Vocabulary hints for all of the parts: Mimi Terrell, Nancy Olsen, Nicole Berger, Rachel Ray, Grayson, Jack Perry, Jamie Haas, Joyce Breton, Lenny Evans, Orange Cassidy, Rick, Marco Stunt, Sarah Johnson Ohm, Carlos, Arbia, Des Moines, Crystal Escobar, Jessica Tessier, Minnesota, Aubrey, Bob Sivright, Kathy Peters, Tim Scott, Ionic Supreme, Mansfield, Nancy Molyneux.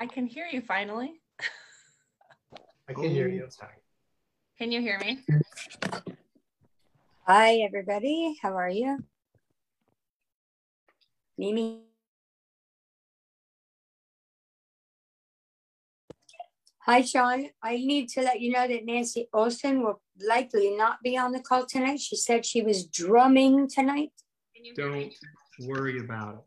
I can hear you finally. I can hear you. Sorry. Can you hear me? Hi, everybody. How are you? Mimi. Hi, Sean. I need to let you know that Nancy Olsen will likely not be on the call tonight. She said she was drumming tonight. Don't worry about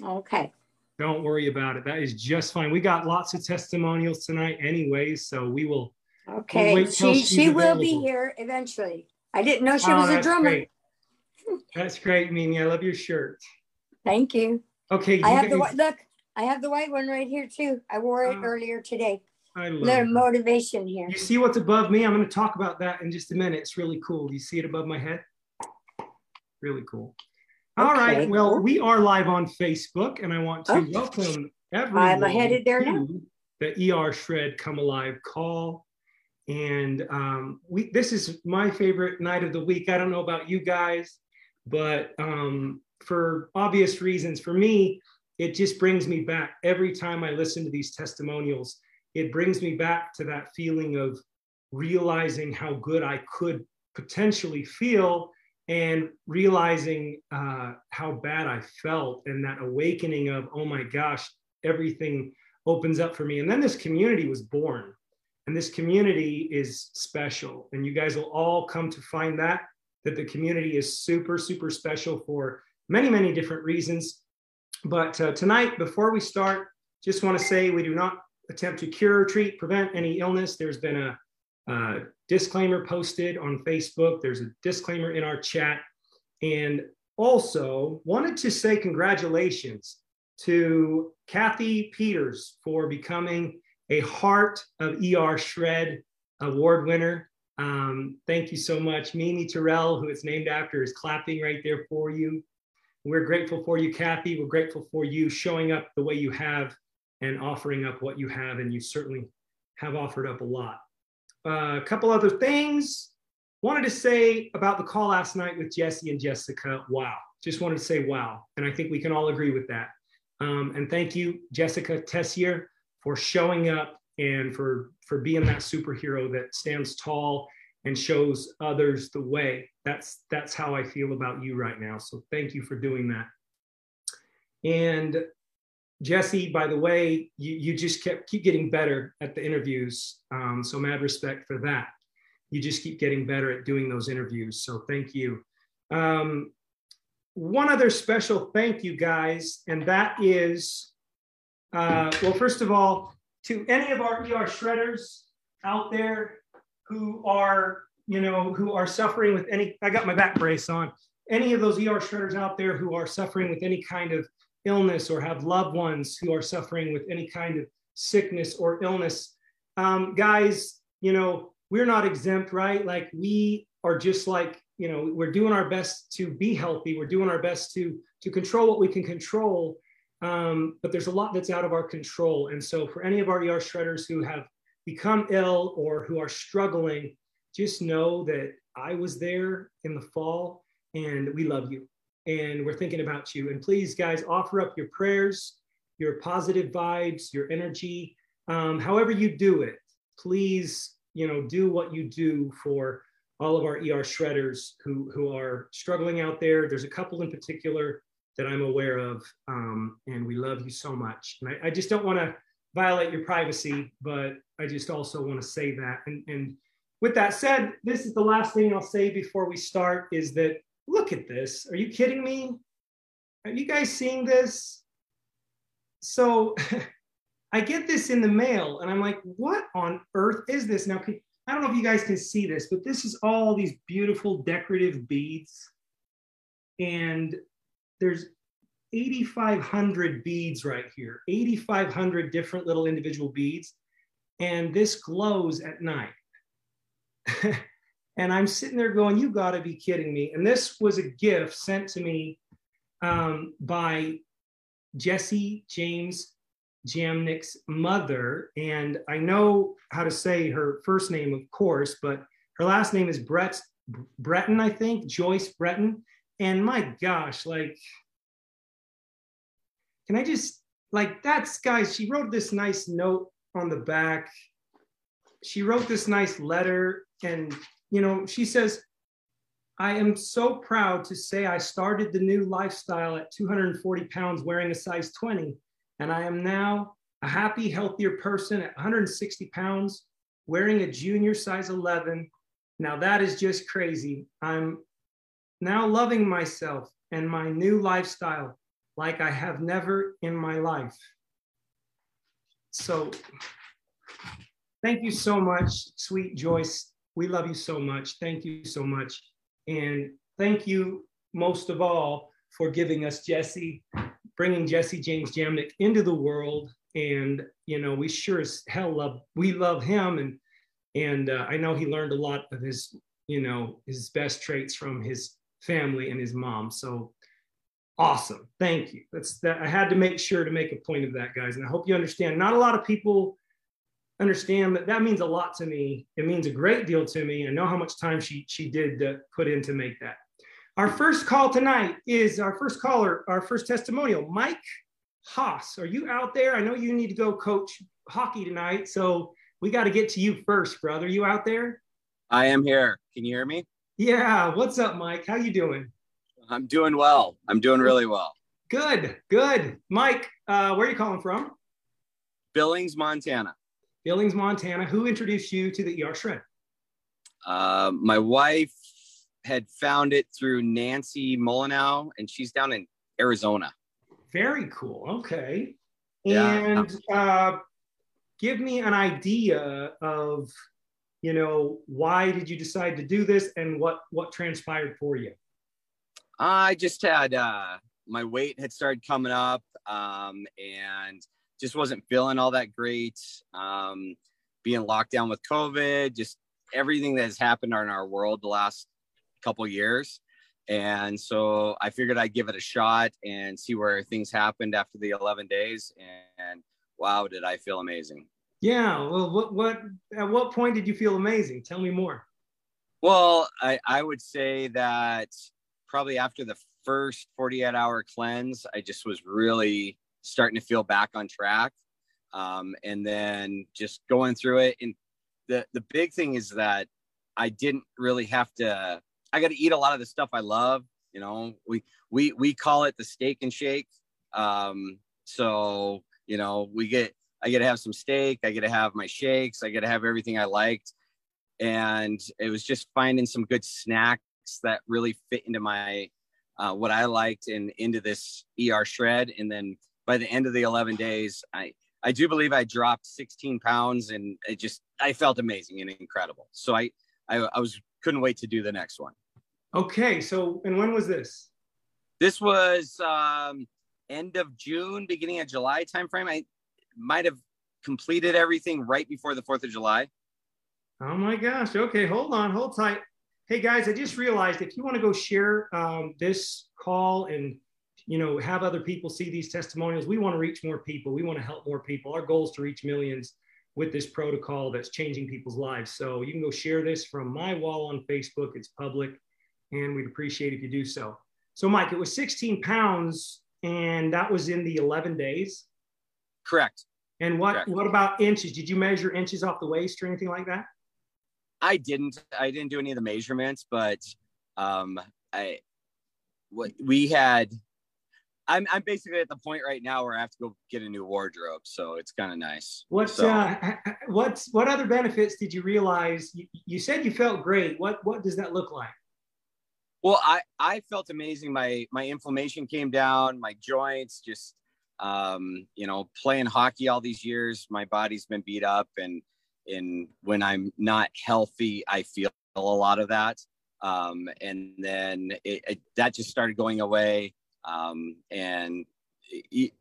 it. Okay. Don't worry about it. That is just fine. We got lots of testimonials tonight anyway, so we will. Okay. We'll she will be here eventually. I didn't know she was a drummer. Great. That's great, Mimi. I love your shirt. Thank you. Okay. You look, I have the white one right here too. I wore it earlier today. I love it. Motivation here. You see what's above me? I'm going to talk about that in just a minute. It's really cool. Do you see it above my head? Really cool. Okay. All right. Well, we are live on Facebook, and I want to welcome everyone to the ER Shred Come Alive call. And this is my favorite night of the week. I don't know about you guys, but for obvious reasons, for me, it just brings me back. Every time I listen to these testimonials, it brings me back to that feeling of realizing how good I could potentially feel and realizing how bad I felt, and that awakening of, oh my gosh, everything opens up for me. And then this community was born, and this community is special. And you guys will all come to find that the community is super, super special for many, many different reasons. But tonight, before we start, just want to say we do not attempt to cure, treat, prevent any illness. There's been a disclaimer posted on Facebook. There's a disclaimer in our chat. And also wanted to say congratulations to Kathy Peters for becoming a Heart of ER Shred award winner. Thank you so much. Mimi Terrell, who it's named after, is clapping right there for you. We're grateful for you, Kathy. We're grateful for you showing up the way you have and offering up what you have, and you certainly have offered up a lot. A couple other things wanted to say about the call last night with Jesse and Jessica. Wow, just wanted to say wow, and I think we can all agree with that. And thank you, Jessica Tessier, for showing up and for being that superhero that stands tall and shows others the way. That's how I feel about you right now, so thank you for doing that. And Jesse, by the way, you just keep getting better at the interviews. So mad respect for that. You just keep getting better at doing those interviews. So thank you. One other special thank you, guys, and that is, well, first of all, to any of our ER shredders out there who are, who are suffering with any, I got my back brace on, any of those ER shredders out there who are suffering with any kind of illness or have loved ones who are suffering with any kind of sickness or illness. Guys, we're not exempt, right? Like, we are just like, we're doing our best to be healthy. We're doing our best to control what we can control, but there's a lot that's out of our control. And so for any of our ER shredders who have become ill or who are struggling, just know that I was there in the fall, and we love you. And we're thinking about you. And please, guys, offer up your prayers, your positive vibes, your energy. However you do it, please, do what you do for all of our ER shredders who are struggling out there. There's a couple in particular that I'm aware of, and we love you so much. And I just don't want to violate your privacy, but I just also want to say that. And with that said, this is the last thing I'll say before we start, is that look at this. Are you kidding me? Are you guys seeing this? So I get this in the mail, and I'm like, what on earth is this? Now, I don't know if you guys can see this, but this is all these beautiful decorative beads. And there's 8,500 beads right here, 8,500 different little individual beads. And this glows at night. And I'm sitting there going, you gotta be kidding me. And this was a gift sent to me by Jesse James Jamnick's mother. And I know how to say her first name, of course, but her last name is Breton, I think, Joyce Breton. And my gosh, like, can I just like that's, guys, she wrote this nice note on the back. She wrote this nice letter, and, you know, she says, I am so proud to say I started the new lifestyle at 240 pounds wearing a size 20, and I am now a happy, healthier person at 160 pounds wearing a junior size 11. Now that is just crazy. I'm now loving myself and my new lifestyle like I have never in my life. So thank you so much, sweet Joyce. We love you so much. Thank you so much. And thank you most of all for giving us Jesse, bringing Jesse James Jamnick into the world. And, you know, we sure as hell love him. And I know he learned a lot of his, you know, his best traits from his family and his mom. So awesome. Thank you. I had to make sure to make a point of that, guys. And I hope you understand. Not a lot of people understand that. That means a lot to me. It means a great deal to me. I know how much time she did put in to make that. Our first call tonight is our first caller, our first testimonial, Mike Haas. Are you out there? I know you need to go coach hockey tonight, so we got to get to you first, brother. You out there? I am here. Can you hear me? Yeah. What's up, Mike? How you doing? I'm doing well. I'm doing really well. Good, good. Mike, where are you calling from? Billings, Montana. Billings, Montana. Who introduced you to the ER Shred? My wife had found it through Nancy Molyneux, and she's down in Arizona. Very cool. Okay. And yeah. Give me an idea of, you know, why did you decide to do this, and what transpired for you? I just had, my weight had started coming up, and just wasn't feeling all that great. Being locked down with COVID, just everything that has happened in our world the last couple years. And so I figured I'd give it a shot and see where things happened after the 11 days. And wow, did I feel amazing. Yeah. Well, at what point did you feel amazing? Tell me more. Well, I would say that probably after the first 48-hour cleanse, I just was really starting to feel back on track. And then just going through it. And the big thing is that I didn't really have to, I got to eat a lot of the stuff I love. You know, we call it the steak and shake. So, you know, I get to have some steak. I get to have my shakes. I get to have everything I liked. And it was just finding some good snacks that really fit into my, what I liked and into this ER Shred. And then by the end of the 11 days, I do believe I dropped 16 pounds, and I felt amazing and incredible. So I couldn't wait to do the next one. Okay. So, and when was this? This was end of June, beginning of July timeframe. I might've completed everything right before the 4th of July. Oh my gosh. Okay. Hold on. Hold tight. Hey guys, I just realized if you want to go share this call and, you know, have other people see these testimonials, we want to reach more people. We want to help more people. Our goal is to reach millions with this protocol that's changing people's lives. So you can go share this from my wall on Facebook. It's public, and we'd appreciate if you do so. So Mike, it was 16 pounds, and that was in the 11 days? Correct. And what about inches? Did you measure inches off the waist or anything like that? I didn't do any of the measurements, but I'm basically at the point right now where I have to go get a new wardrobe. So it's kind of nice. What other benefits did you realize? You said you felt great. What does that look like? Well, I felt amazing. My inflammation came down, my joints, just, you know, playing hockey all these years, my body's been beat up, and when I'm not healthy, I feel a lot of that. And then that just started going away. And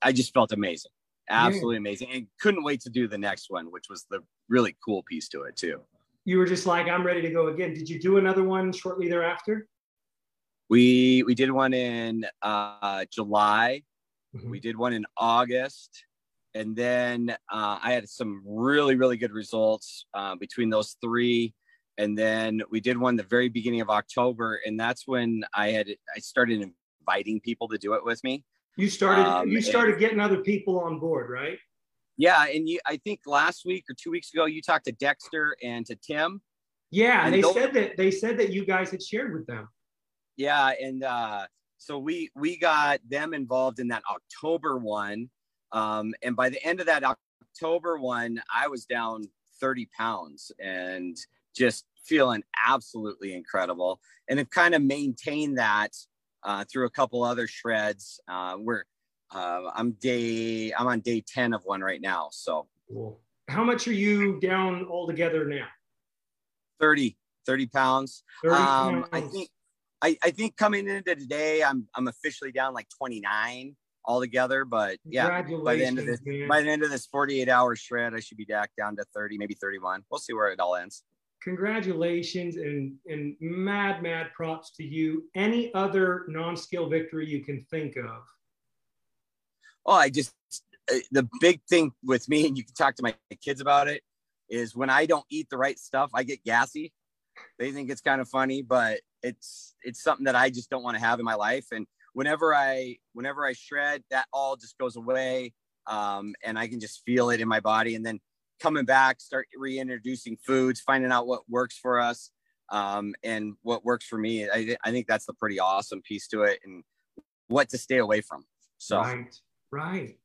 I just felt amazing. Absolutely amazing. And couldn't wait to do the next one, which was the really cool piece to it too. You were just like, I'm ready to go again. Did you do another one shortly thereafter? We did one in, July. Mm-hmm. We did one in August. And then I had some really, really good results between those three. And then we did one the very beginning of October. And that's when I started inviting people to do it with me. You started getting other people on board, right? Yeah, and I think last week or 2 weeks ago, you talked to Dexter and to Tim. Yeah, and they said that you guys had shared with them. Yeah, and so we got them involved in that October one, and by the end of that October one, I was down 30 pounds and just feeling absolutely incredible, and have kind of maintained that through a couple other shreds. I'm on day 10 of one right now. So cool. How much are you down altogether now? 30 pounds. 30 pounds. I think coming into today, I'm officially down like 29 altogether, but yeah, by the end of this 48-hour shred, I should be back down to 30, maybe 31. We'll see where it all ends. Congratulations and mad props to you. Any other non-scale victory you can think of? Oh, the big thing with me, and you can talk to my kids about it, is when I don't eat the right stuff, I get gassy. They think it's kind of funny, but it's something that I just don't want to have in my life. And whenever I shred, that all just goes away. And I can just feel it in my body. And then coming back, start reintroducing foods, finding out what works for us, and what works for me. I think that's the pretty awesome piece to it, and what to stay away from. So. Right.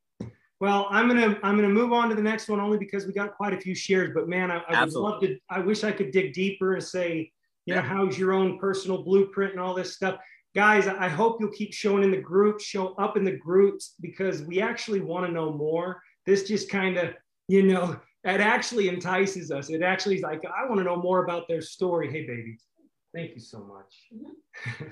Well, I'm gonna move on to the next one only because we got quite a few shares. But man, I would love to. I wish I could dig deeper and say, you know, how's your own personal blueprint and all this stuff, guys. I hope you'll keep showing in the group, show up in the groups, because we actually want to know more. This just kind of, it actually entices us. It actually is like, I want to know more about their story. Hey, baby, thank you so much.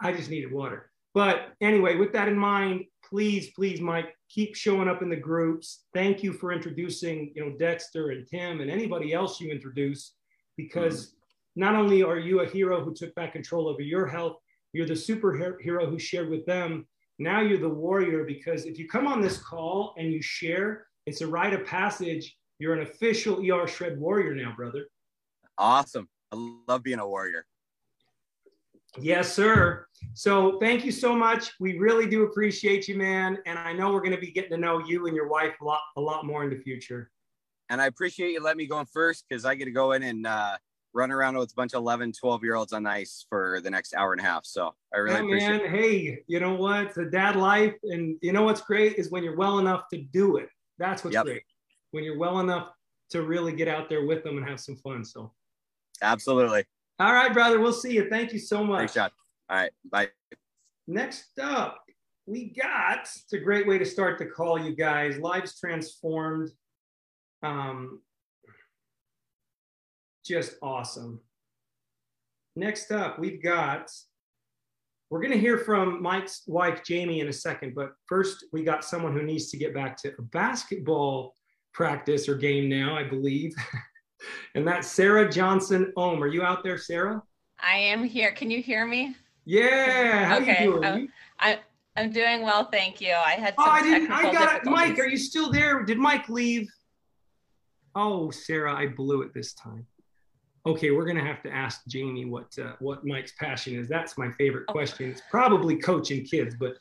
I just needed water. But anyway, with that in mind, please, Mike, keep showing up in the groups. Thank you for introducing, Dexter and Tim and anybody else you introduce, because not only are you a hero who took back control over your health, you're the superhero who shared with them. Now you're the warrior, because if you come on this call and you share, it's a rite of passage. You're an official ER Shred warrior now, brother. Awesome. I love being a warrior. Yes, sir. So thank you so much. We really do appreciate you, man. And I know we're going to be getting to know you and your wife a lot more in the future. And I appreciate you letting me go in first, because I get to go in and run around with a bunch of 11, 12-year-olds on ice for the next hour and a half. So I really appreciate it. Hey, you know what? It's a dad life. And you know what's great is when you're well enough to do it. That's what's great. When you're well enough to really get out there with them and have some fun. So absolutely. All right, brother. We'll see you. Thank you so much. Great shot. All right. Bye. Next up, it's a great way to start the call, you guys. Lives transformed. Just awesome. Next up, we're going to hear from Mike's wife, Jamie, in a second. But first, we got someone who needs to get back to a basketball practice or game now, I believe. And that's Sarah Johnson Ohm. Are you out there, Sarah? I am here. Can you hear me? Yeah. How are you doing? I'm doing well, thank you. I had some technical difficulties. Mike, are you still there? Did Mike leave? Oh, Sarah, I blew it this time. Okay, we're going to have to ask Jamie what Mike's passion is. That's my favorite question. It's probably coaching kids, but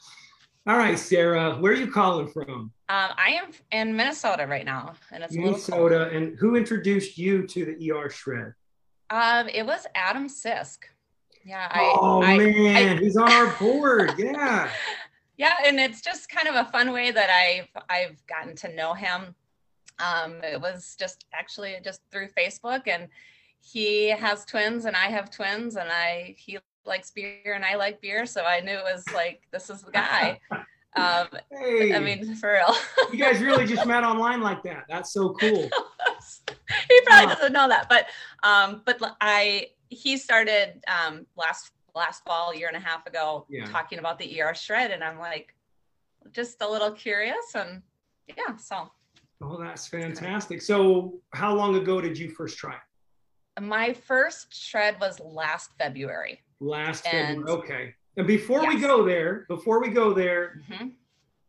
all right, Sarah, where are you calling from? I am in Minnesota right now, and it's Minnesota. And who introduced you to the ER Shred? It was Adam Sisk. Yeah. Man, he's on our board. Yeah. Yeah, and it's just kind of a fun way that I've gotten to know him. It was just through Facebook, and he has twins, and I have twins, and he likes beer and I like beer, so I knew it was like, this is the guy. Hey. I mean, for real. You guys really just met online like that. That's so cool. He probably doesn't know that, but he started last fall, year and a half ago, talking about the ER Shred, and I'm like, just a little curious, and yeah, so. Oh, that's fantastic. So how long ago did you first try it? My first shred was last February. Okay. And before we go there,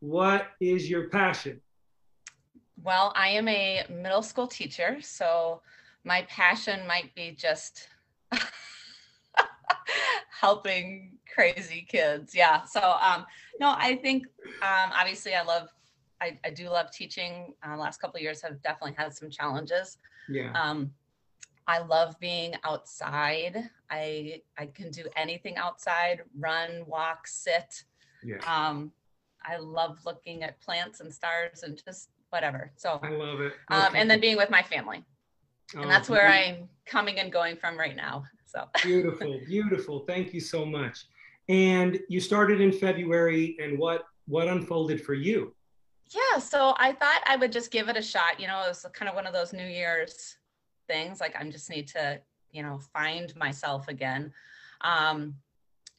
what is your passion? Well, I am a middle school teacher, so my passion might be just helping crazy kids. Yeah. So, no, I think, obviously I do love teaching. Last couple of years have definitely had some challenges. Yeah. I love being outside. I can do anything outside, run, walk, sit. Yeah. I love looking at plants and stars and just whatever. So I love it. Okay. And then being with my family. And that's where I'm coming and going from right now. So beautiful, beautiful. Thank you so much. And you started in February, and what unfolded for you? Yeah, so I thought I would just give it a shot. You know, it was kind of one of those New Year's things, like I just need to, you know, find myself again.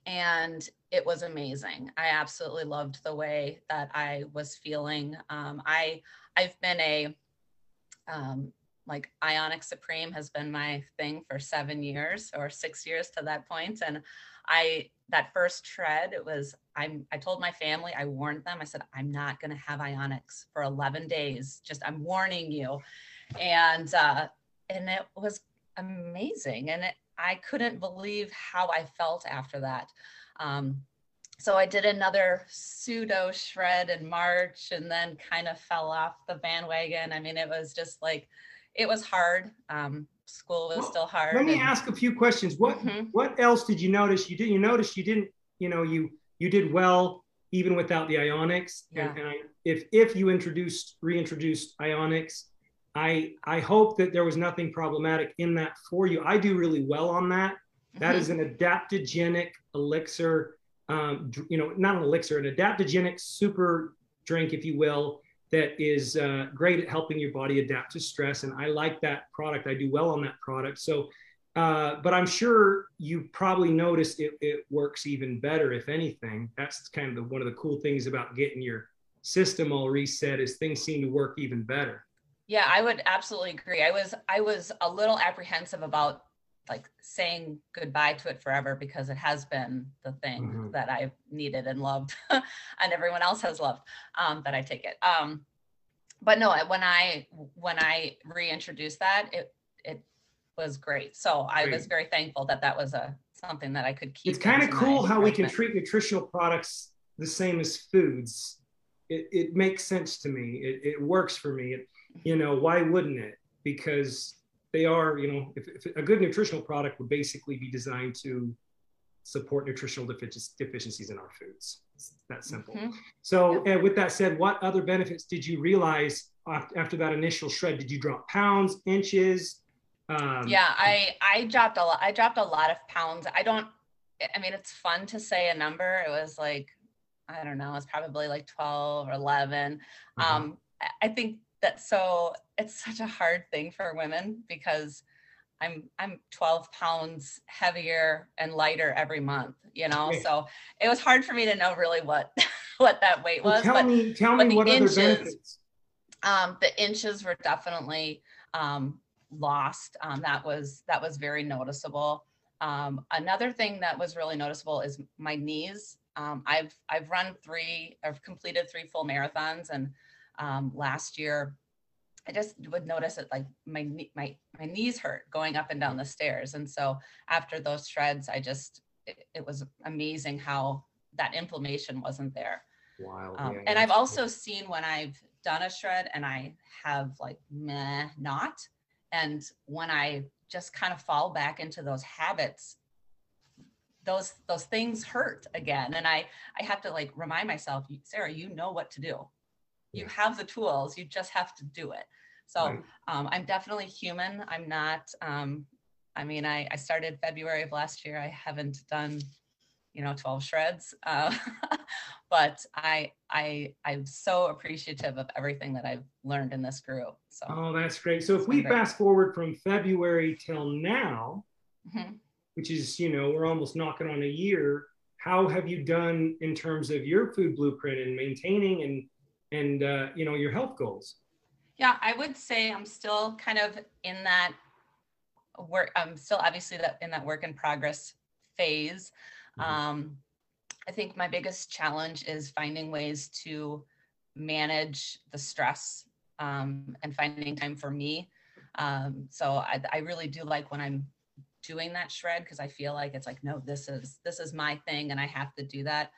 And it was amazing. I absolutely loved the way that I was feeling. I've been a like Ionic Supreme has been my thing for 7 years or 6 years to that point. And that first shred, it was, I told my family, I warned them. I said, I'm not going to have Ionics for 11 days. Just, I'm warning you. And it was amazing. And I couldn't believe how I felt after that. So I did another pseudo shred in March and then kind of fell off the bandwagon. I mean, it was just like, it was hard. School was still hard. Let me ask a few questions. What else did you notice? You did well even without the Ionics. Yeah. And if you reintroduced Ionics, I hope that there was nothing problematic in that for you. I do really well on that. That is an adaptogenic elixir, not an elixir, an adaptogenic super drink, if you will, that is great at helping your body adapt to stress. And I like that product. I do well on that product. So, but I'm sure you probably noticed it works even better, if anything. That's kind of one of the cool things about getting your system all reset is things seem to work even better. Yeah, I would absolutely agree. I was a little apprehensive about like saying goodbye to it forever because it has been the thing that I've needed and loved and everyone else has loved, that I take it. But no, when I reintroduced that, it was great. So I was very thankful that was something that I could keep. It's kind of cool how we can treat nutritional products the same as foods. It makes sense to me. It works for me. Why wouldn't it? Because they are, if a good nutritional product would basically be designed to support nutritional deficiencies in our foods. It's that simple. So with that said, what other benefits did you realize after that initial shred? Did you drop pounds, inches? I dropped a lot. I dropped a lot of pounds. It's fun to say a number. It was like, I don't know, it's probably like 12 or 11. I think that's so, it's such a hard thing for women because I'm 12 pounds heavier and lighter every month, So it was hard for me to know really what that weight was. Well, tell me what other benefits. The inches were definitely lost. That was very noticeable. Another thing that was really noticeable is my knees. I've completed 3 full marathons, and last year I just would notice it, like my knees hurt going up and down the stairs. And so after those shreds, it was amazing how that inflammation wasn't there. Wow. And I've also seen when I've done a shred and I have like, meh, not. And when I just kind of fall back into those habits, those things hurt again. And I have to like remind myself, Sarah, you know what to do. You have the tools, you just have to do it. So I'm definitely human. I'm not, I started February of last year. I haven't done, 12 shreds, but I'm so appreciative of everything that I've learned in this group. So. Oh, that's great. So if we fast forward from February till now, which is, we're almost knocking on a year, how have you done in terms of your food blueprint and maintaining and your health goals? Yeah, I would say I'm still kind of in that work. I'm still obviously in that work in progress phase. I think my biggest challenge is finding ways to manage the stress and finding time for me. So I really do like when I'm doing that shred, because I feel like it's like, no, this is my thing and I have to do that.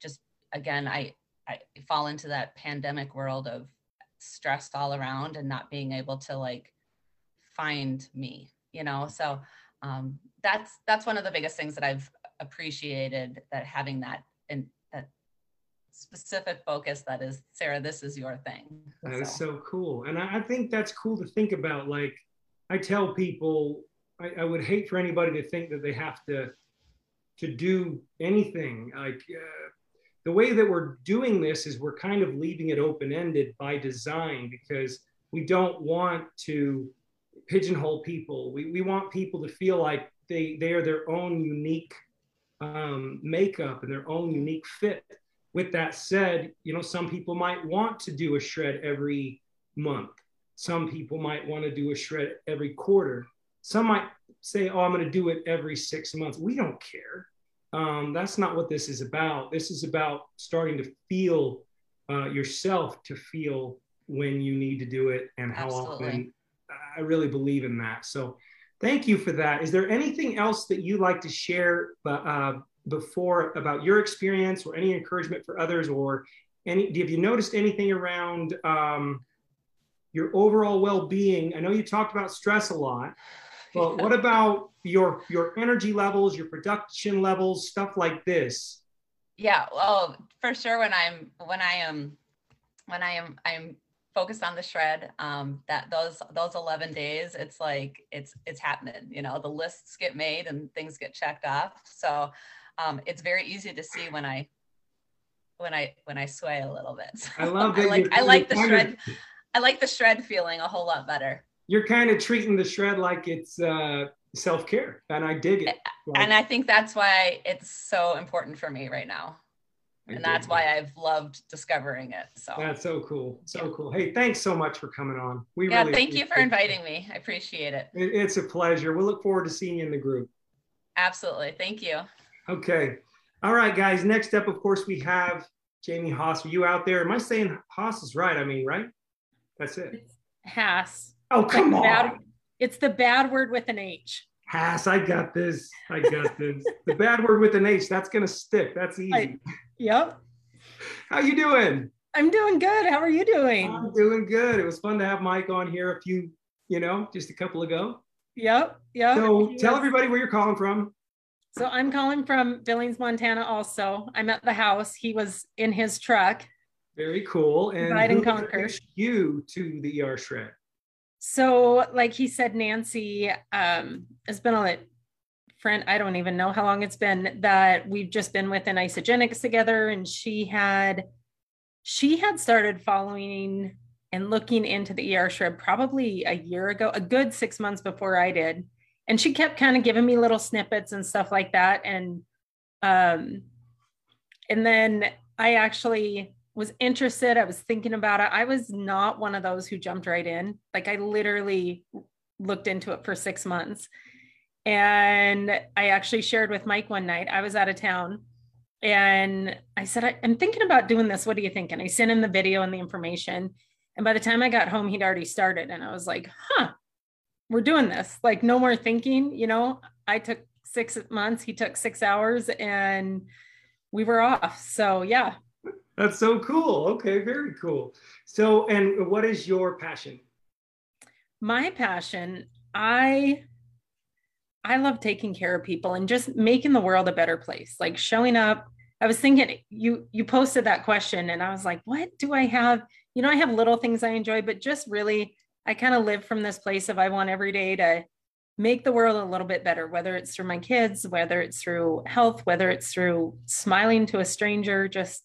Just again, I fall into that pandemic world of stress all around and not being able to like find me, you know? So that's one of the biggest things that I've appreciated, that having that and that specific focus that is, Sarah, this is your thing. That is so cool. And I think that's cool to think about. Like I tell people, I would hate for anybody to think that they have to do anything. Like the way that we're doing this is we're kind of leaving it open-ended by design, because we don't want to pigeonhole people. We want people to feel like they are their own unique makeup and their own unique fit. With that said, you know, some people might want to do a shred every month. Some people might want to do a shred every quarter. Some might say, oh, I'm going to do it every 6 months. We don't care. That's not what this is about. This is about starting to feel yourself, to feel when you need to do it and how Absolutely. Often. I really believe in that. So thank you for that. Is there anything else that you'd like to share before about your experience, or any encouragement for others, or any, have you noticed anything around your overall well-being? I know you talked about stress a lot. Well, what about your energy levels, your production levels, stuff like this? Yeah, well, for sure. When I am focused on the shred, that those 11 days, it's like, it's happening, you know, the lists get made and things get checked off. So it's very easy to see when I sway a little bit. So I love it. I like the shred feeling a whole lot better. You're kind of treating the shred like it's self-care, and I dig it. And I think that's why it's so important for me right now. And that's why I've loved discovering it. So that's so cool. So cool. Hey, thanks so much for coming on. Yeah, thank you for inviting me. I appreciate it. It's a pleasure. We'll look forward to seeing you in the group. Absolutely. Thank you. Okay. All right, guys. Next up, of course, we have Jamie Haas. Are you out there? Am I saying Haas is right? I mean, right? That's it. It's Haas. Oh, come on. It's the bad word with an H. Haas, I got this. I got this. The bad word with an H, that's going to stick. That's easy. Yep. How you doing? I'm doing good. How are you doing? I'm doing good. It was fun to have Mike on here a few, you know, just a couple ago. Yep. So tell everybody where you're calling from. So I'm calling from Billings, Montana also. I'm at the house. He was in his truck. Very cool. And Divide and Conquer. You to the ER Shred. So like he said, Nancy, it's been a friend, I don't even know how long it's been that we've just been within Isagenix together. And she had started following and looking into the ER Shred probably a year ago, a good 6 months before I did. And she kept kind of giving me little snippets and stuff like that. And then I actually was interested. I was thinking about it. I was not one of those who jumped right in. Like I literally looked into it for 6 months. And I actually shared with Mike one night, I was out of town, and I said, I'm thinking about doing this. What do you think? And I sent him the video and the information. And by the time I got home, he'd already started. And I was like, we're doing this. Like no more thinking, you know, I took 6 months, he took 6 hours, and we were off. So yeah. That's so cool. Okay. Very cool. So, and what is your passion? My passion, I love taking care of people and just making the world a better place. Like showing up, I was thinking you posted that question and I was like, what do I have? You know, I have little things I enjoy, but just really, I kind of live from this place of I want every day to make the world a little bit better, whether it's through my kids, whether it's through health, whether it's through smiling to a stranger, just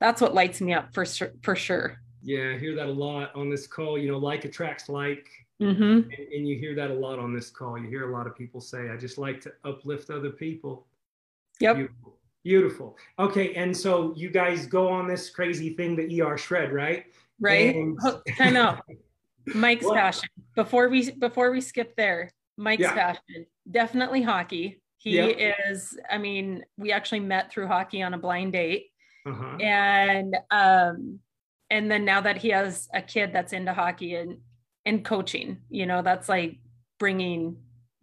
that's what lights me up for sure. Yeah, I hear that a lot on this call. You know, like attracts like. Mm-hmm. And you hear that a lot on this call. You hear a lot of people say, I just like to uplift other people. Yep. Beautiful. Beautiful. Okay. And so you guys go on this crazy thing, the ER Shred, right? Right. Time out. Mike's passion. Before we skip there, Mike's passion. Definitely hockey. He is, I mean, we actually met through hockey on a blind date. Uh-huh. And then now that he has a kid that's into hockey and coaching, you know, that's like bringing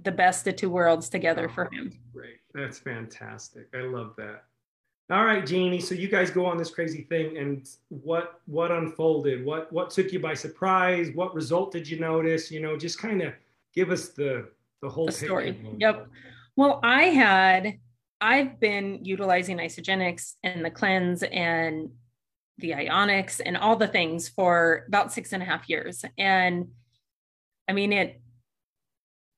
the best of two worlds together for him. Great. That's fantastic. I love that. All right, Jeannie. So you guys go on this crazy thing, and what unfolded? What took you by surprise? What result did you notice? You know, just kind of give us the whole story. Yep. Well, I've been utilizing Isagenix and the cleanse and the Ionics and all the things for about 6.5 years. And I mean,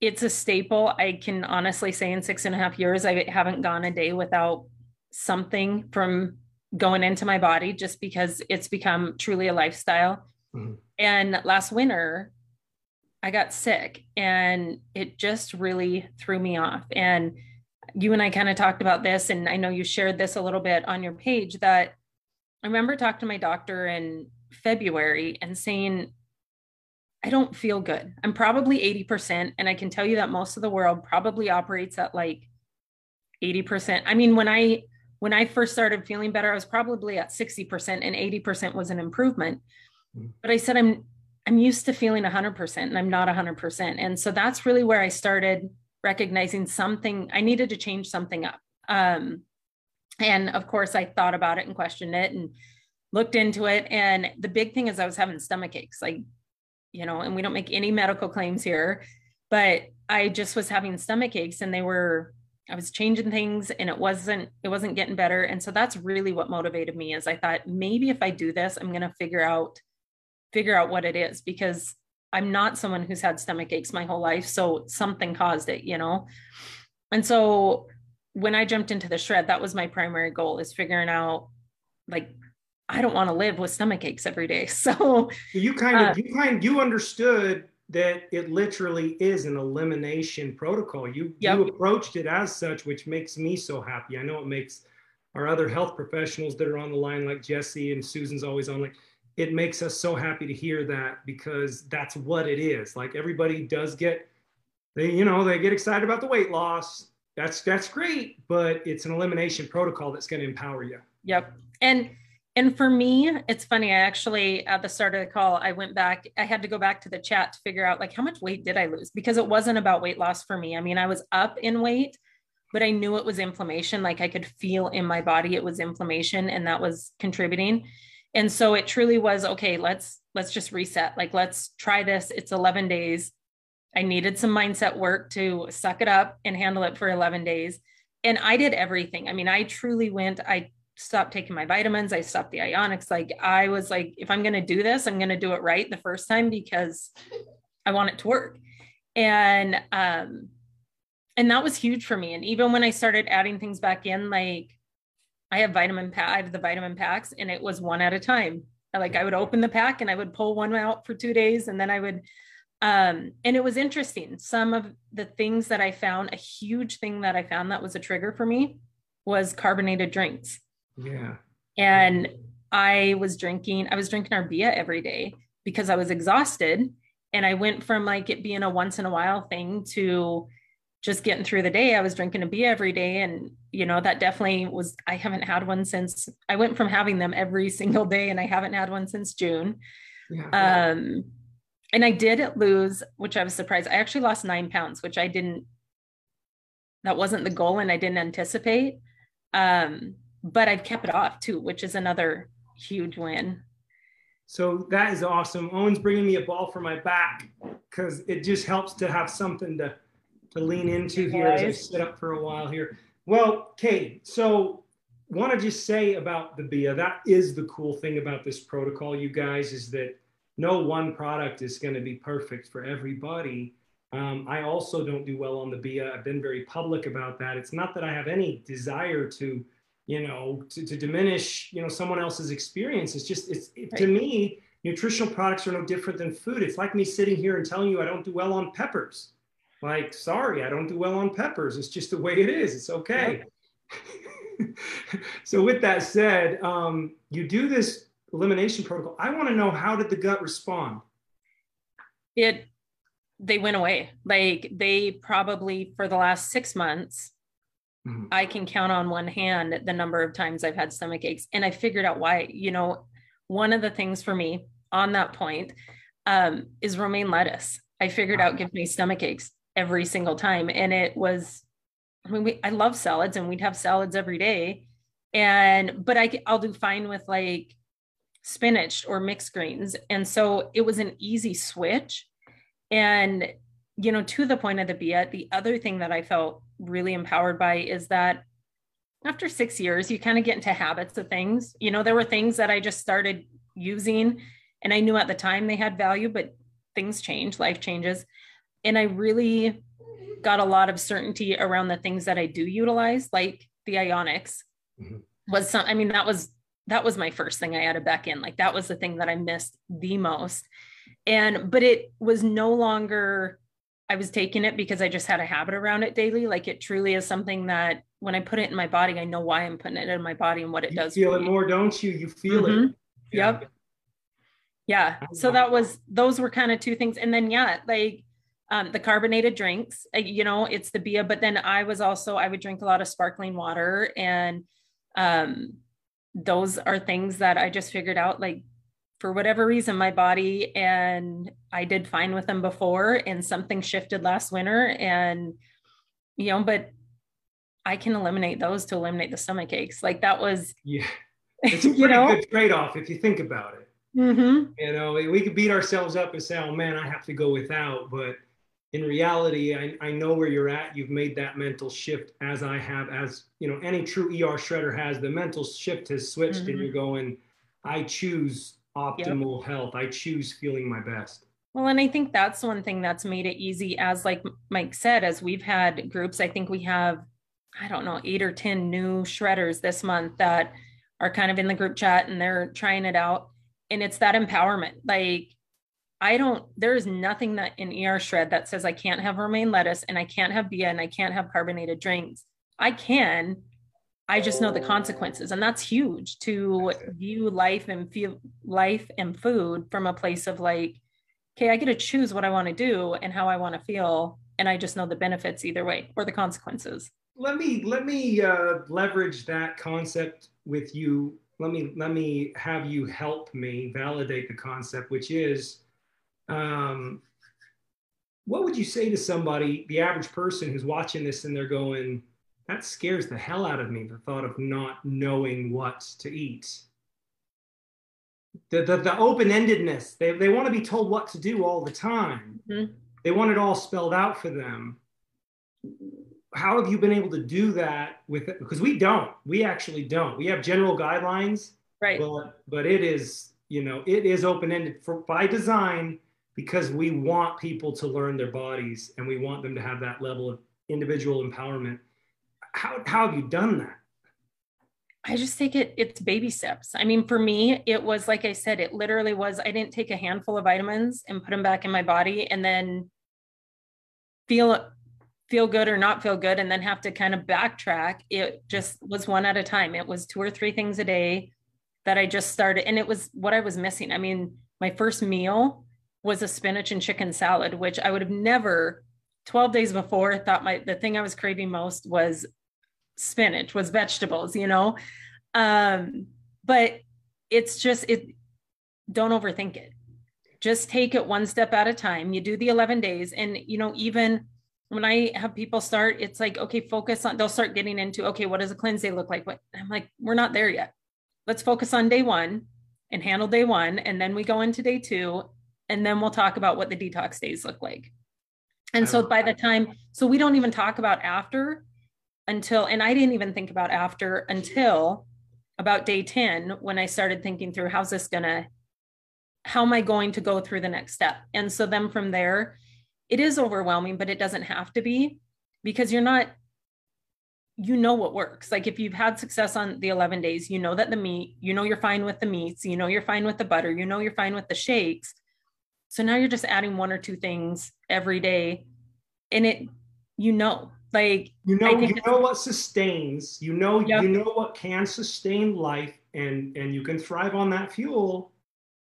it's a staple. I can honestly say in 6.5 years, I haven't gone a day without something from going into my body, just because it's become truly a lifestyle. Mm-hmm. And last winter I got sick, and it just really threw me off. And you and I kind of talked about this, and I know you shared this a little bit on your page, that I remember talking to my doctor in February and saying, I don't feel good. I'm probably 80%. And I can tell you that most of the world probably operates at like 80%. I mean, when I first started feeling better, I was probably at 60%, and 80% was an improvement. But I said, I'm used to feeling 100%, and I'm not 100%. And so that's really where I started recognizing something. I needed to change something up. And of course I thought about it and questioned it and looked into it. And the big thing is I was having stomach aches, like, you know, and we don't make any medical claims here, but I just was having stomach aches, and I was changing things, and it wasn't getting better. And so that's really what motivated me, is I thought, maybe if I do this, I'm going to figure out what it is, because I'm not someone who's had stomach aches my whole life. So something caused it, you know? And so when I jumped into the shred, that was my primary goal, is figuring out, like, I don't want to live with stomach aches every day. So you understood that it literally is an elimination protocol. You approached it as such, which makes me so happy. I know it makes our other health professionals that are on the line, like Jesse, and Susan's always on, like, it makes us so happy to hear that, because that's what it is. Like, everybody does they get excited about the weight loss. That's great, but it's an elimination protocol that's going to empower you. Yep. And for me, it's funny. I actually, at the start of the call, I had to go back to the chat to figure out, like, how much weight did I lose? Because it wasn't about weight loss for me. I mean, I was up in weight, but I knew it was inflammation. Like, I could feel in my body, it was inflammation, and that was contributing. And so it truly was, okay, let's just reset. Like, let's try this. It's 11 days. I needed some mindset work to suck it up and handle it for 11 days. And I did everything. I mean, I truly went, I stopped taking my vitamins. I stopped the Ionics. Like, I was like, if I'm going to do this, I'm going to do it right the first time, because I want it to work. And that was huge for me. And even when I started adding things back in, like, I have the vitamin packs, and it was one at a time. Like, I would open the pack and I would pull one out for 2 days, and then I would, and it was interesting. Some of the things that I found, a huge thing that I found that was a trigger for me, was carbonated drinks. Yeah. And I was drinking Arbia every day because I was exhausted. And I went from, like, it being a once in a while thing to just getting through the day. I was drinking Arbia every day. And, you know, that definitely was, I haven't had one since, I went from having them every single day, and I haven't had one since June. Yeah. And I did lose, which I was surprised. I actually lost 9 pounds, which that wasn't the goal, and I didn't anticipate. But I've kept it off too, which is another huge win. So that is awesome. Owen's bringing me a ball for my back, because it just helps to have something to lean into here as I sit up for a while here. Well, Kate, so want to just say about the BIA, that is the cool thing about this protocol, you guys, is that no one product is going to be perfect for everybody. I also don't do well on the BIA. I've been very public about that. It's not that I have any desire to, you know, to diminish, you know, someone else's experience. It's just, to me, nutritional products are no different than food. It's like me sitting here and telling you I don't do well on peppers. Like, sorry, I don't do well on peppers. It's just the way it is. It's okay. Right. So with that said, you do this elimination protocol. I want to know, how did the gut respond? They went away. Like, they probably, for the last 6 months, I can count on one hand the number of times I've had stomach aches. And I figured out why. You know, one of the things for me on that point is romaine lettuce. I figured out gives me stomach aches. every single time. And it was, I mean, I love salads and we'd have salads every day. And, but I'll do fine with like spinach or mixed greens. And so it was an easy switch. And, you know, to the point of the Biet, the other thing that I felt really empowered by is that after 6 years, you kind of get into habits of things. You know, there were things that I just started using and I knew at the time they had value, but things change, life changes. And I really got a lot of certainty around the things that I do utilize, like the Ionics was some, I mean, that was my first thing I added back in. Like that was the thing that I missed the most. And, but it was no longer, I was taking it because I just had a habit around it daily. Like it truly is something that when I put it in my body, I know why I'm putting it in my body and what it does. You feel it more, don't you? You feel it. Yep. Yeah. So that was, those were kind of two things. And then, yeah, like the carbonated drinks, you know, it's the Bia, but then I was also, I would drink a lot of sparkling water. And those are things that I just figured out, like, for whatever reason, my body and I did fine with them before, and something shifted last winter, and, you know, but I can eliminate those to eliminate the stomach aches. Like that was, yeah, it's a pretty good trade-off if you think about it. You know, we could beat ourselves up and say, oh man, I have to go without, but in reality, I know where you're at. You've made that mental shift, as I have, as you know, any true ER shredder has. The mental shift has switched and you're going, I choose optimal health. I choose feeling my best. Well, and I think that's one thing that's made it easy, as like Mike said, as we've had groups, I think we have, I don't know, 8 or 10 new shredders this month that are kind of in the group chat and they're trying it out. And it's that empowerment. Like there is nothing that in ER shred that says I can't have romaine lettuce and I can't have Bia and I can't have carbonated drinks. I just know the consequences, and that's huge to view life and feel life and food from a place of like, okay, I get to choose what I want to do and how I want to feel. And I just know the benefits either way or the consequences. Let me leverage that concept with you. Let me have you help me validate the concept, which is, what would you say to somebody, the average person who's watching this and they're going, that scares the hell out of me, the thought of not knowing what to eat. The open-endedness, they want to be told what to do all the time. They want it all spelled out for them. How have you been able to do that with, because we actually don't. We have general guidelines, right? But it is, you know, it is open-ended by design, because we want people to learn their bodies and we want them to have that level of individual empowerment. How have you done that? I just think it's baby steps. I mean, for me, it was, like I said, it literally was, I didn't take a handful of vitamins and put them back in my body and then feel good or not feel good and then have to kind of backtrack. It just was one at a time. It was 2 or 3 things a day that I just started. And it was what I was missing. I mean, my first meal was a spinach and chicken salad, which I would have never 12 days before thought the thing I was craving most was spinach, was vegetables, you know? But it's just, don't overthink it. Just take it one step at a time. You do the 11 days. And, you know, even when I have people start, it's like, okay, focus on, they'll start getting into, okay, what does a cleanse day look like? But I'm like, we're not there yet. Let's focus on day one and handle day one. And then we go into day two, and then we'll talk about what the detox days look like. And so by the time, so we don't even talk about after, and I didn't even think about after until about day 10, when I started thinking through how am I going to go through the next step? And so then from there, it is overwhelming, but it doesn't have to be, because you're not, you know what works. Like if you've had success on the 11 days, you know that the meat, you know, you're fine with the meats, you know, you're fine with the butter, you know, you're fine with the shakes. So now you're just adding 1 or 2 things every day. And you know what sustains, you know what can sustain life, and you can thrive on that fuel.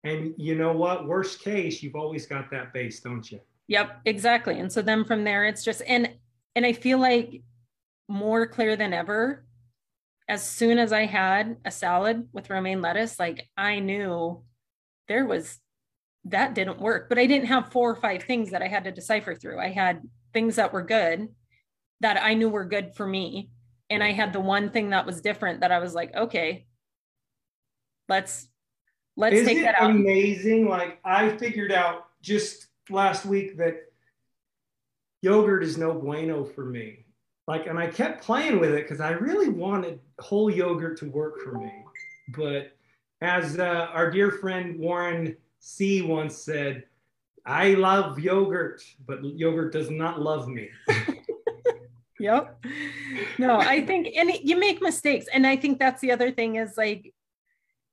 And you know what, worst case, you've always got that base, don't you? Yep, exactly. And so then from there, it's just, and I feel like more clear than ever, as soon as I had a salad with romaine lettuce, like I knew that didn't work, but I didn't have 4 or 5 things that I had to decipher through. I had things that were good that I knew were good for me. And I had the one thing that was different that I was like, okay, let's take that out. Isn't it amazing? Like, I figured out just last week that yogurt is no bueno for me. Like, and I kept playing with it because I really wanted whole yogurt to work for me. But as our dear friend Warren C once said, I love yogurt, but yogurt does not love me. Yep. No, I think, and you make mistakes. And I think that's the other thing is, like,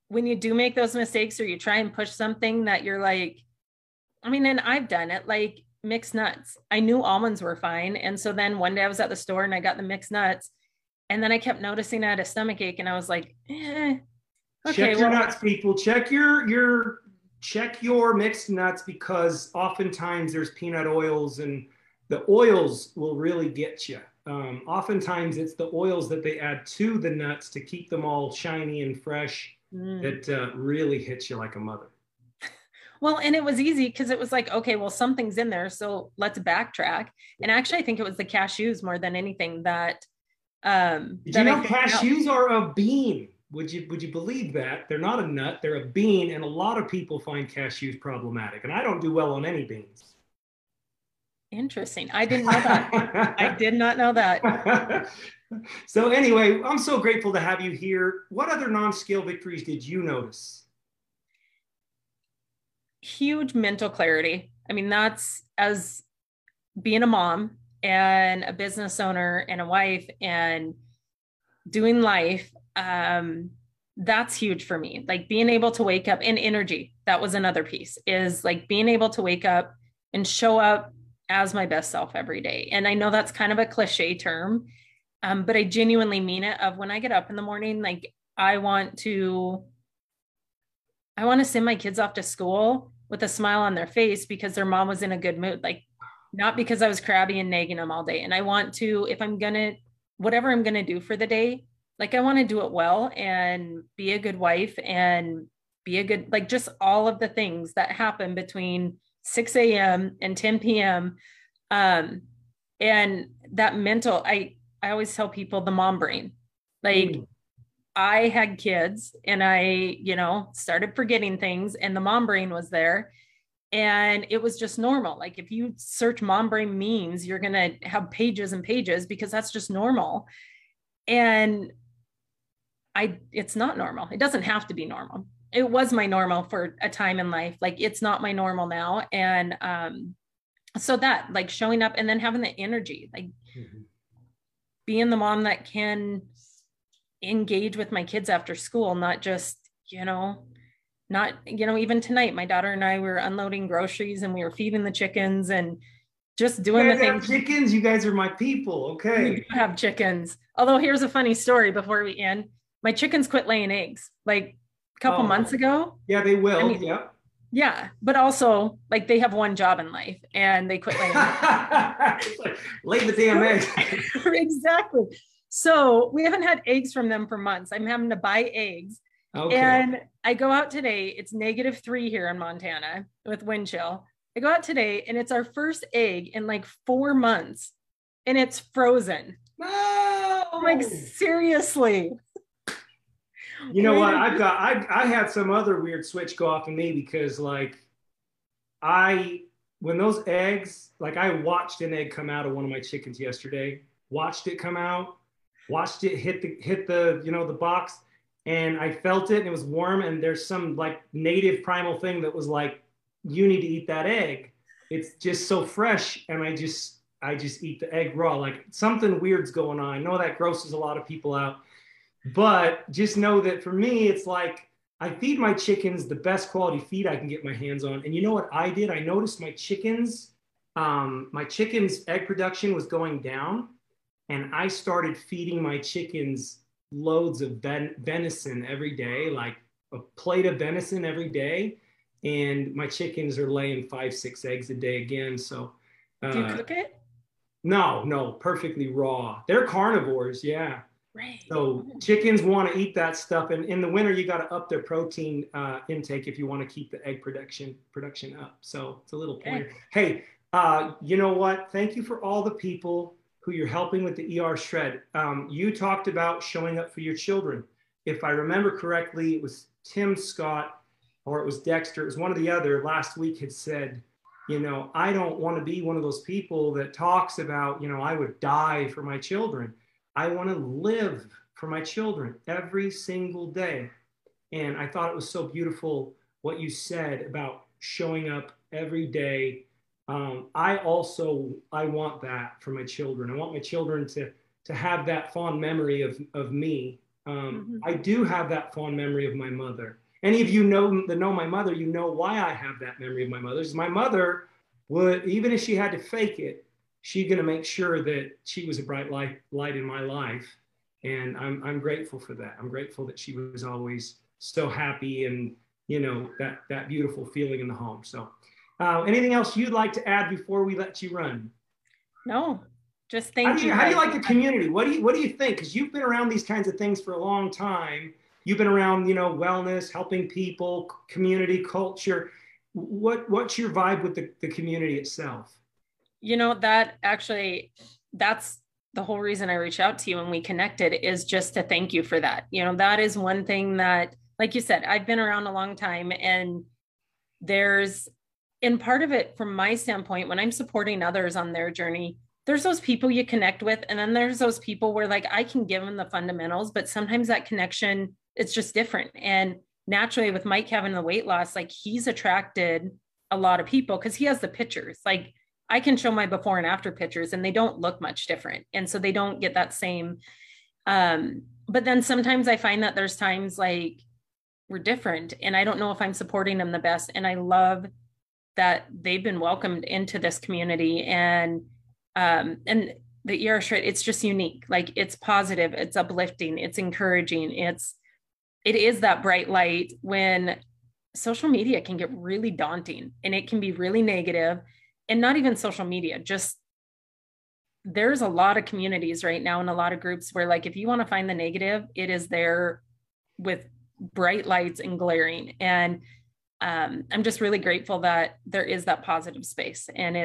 when you do make those mistakes or you try and push something that you're like, I mean, and I've done it, like mixed nuts. I knew almonds were fine. And so then one day I was at the store and I got the mixed nuts, and then I kept noticing I had a stomach ache, and I was like, okay, check your nuts, people. Check your mixed nuts, because oftentimes there's peanut oils, and the oils will really get you. Oftentimes it's the oils that they add to the nuts to keep them all shiny and fresh that really hits you like a mother. Well, and it was easy because it was like, okay, well, something's in there, so let's backtrack. And actually, I think it was the cashews more than anything that. Did you know cashews are a bean? Would you believe that? They're not a nut, they're a bean, and a lot of people find cashews problematic, and I don't do well on any beans. Interesting. I didn't know that. I did not know that. So anyway, I'm so grateful to have you here. What other non-scale victories did you notice? Huge mental clarity. I mean, that's, as being a mom and a business owner and a wife and doing life, that's huge for me. Like, being able to wake up, and energy, that was another piece, is like being able to wake up and show up as my best self every day. And I know that's kind of a cliche term, but I genuinely mean it, of when I get up in the morning, like, I want to send my kids off to school with a smile on their face because their mom was in a good mood, like, not because I was crabby and nagging them all day. And I want to, if I'm going to, whatever I'm going to do for the day, like, I want to do it well and be a good wife and be a good, like, just all of the things that happen between 6 a.m. and 10 p.m. And that mental, I always tell people the mom brain. Like, I had kids and I, started forgetting things, and the mom brain was there. And it was just normal. Like, if you search mom brain memes, you're going to have pages and pages, because that's just normal. And it's not normal. It doesn't have to be normal. It was my normal for a time in life. Like, it's not my normal now. And so that, like, showing up and then having the energy, like being the mom that can engage with my kids after school, not just, even tonight, my daughter and I were unloading groceries and we were feeding the chickens and just doing the things. Chickens, you guys are my people. Okay. We do have chickens. Although, here's a funny story before we end. My chickens quit laying eggs like a couple months ago. Yeah, they will. I mean, yeah. Yeah. But also, like, they have one job in life and they quit laying eggs. Lay the damn eggs. Exactly. So we haven't had eggs from them for months. I'm having to buy eggs. Okay. And I go out today, it's -3 here in Montana with wind chill. I go out today and it's our first egg in like 4 months and it's frozen. No! I'm like, seriously. You know what? I had some other weird switch go off in me because, like, when those eggs, like, I watched an egg come out of one of my chickens yesterday, watched it come out, watched it hit the the box. And I felt it and it was warm, and there's some like native primal thing that was like, you need to eat that egg. It's just so fresh. And I just eat the egg raw. Like, something weird's going on. I know that grosses a lot of people out, but just know that for me, it's like, I feed my chickens the best quality feed I can get my hands on. And you know what I did? I noticed my chickens' egg production was going down, and I started feeding my chickens loads of venison every day, like a plate of venison every day, and my chickens are laying 5-6 eggs a day again. So do you cook it? No, perfectly raw. They're carnivores. Yeah, right. So chickens want to eat that stuff, and in the winter you got to up their protein intake if you want to keep the egg production up. So it's a little pointer. Hey, You know what? Thank you for all the people who you're helping with the ER Shred. You talked about showing up for your children. If I remember correctly, it was Tim Scott or it was Dexter, it was one or the other last week had said, you know, I don't want to be one of those people that talks about, you know, I would die for my children. I want to live for my children every single day. And I thought it was so beautiful what you said about showing up every day. I want that for my children. I want my children to have that fond memory of me. I do have that fond memory of my mother. Any of you that know my mother, you know why I have that memory of my mother. My mother would, even if she had to fake it, she's going to make sure that she was a bright light in my life. And I'm grateful for that. I'm grateful that she was always so happy and, you know, that beautiful feeling in the home. So anything else you'd like to add before we let you run? No, just thank you. How do you like the community? What do you think? Because you've been around these kinds of things for a long time. You've been around, you know, wellness, helping people, community, culture. What's your vibe with the community itself? You know, that's the whole reason I reached out to you when we connected, is just to thank you for that. You know, that is one thing that, like you said, I've been around a long time, and and part of it from my standpoint, when I'm supporting others on their journey, there's those people you connect with. And then there's those people where, like, I can give them the fundamentals, but sometimes that connection, it's just different. And naturally with Mike having the weight loss, like, he's attracted a lot of people because he has the pictures. Like, I can show my before and after pictures and they don't look much different. And so they don't get that same. But then sometimes I find that there's times like we're different and I don't know if I'm supporting them the best. And I love that they've been welcomed into this community, and the ER Shred, it's just unique. Like, it's positive, it's uplifting, it's encouraging. It is that bright light when social media can get really daunting and it can be really negative, and not even social media. Just, there's a lot of communities right now and a lot of groups where, like, if you want to find the negative, it is there with bright lights and glaring. And I'm just really grateful that there is that positive space, and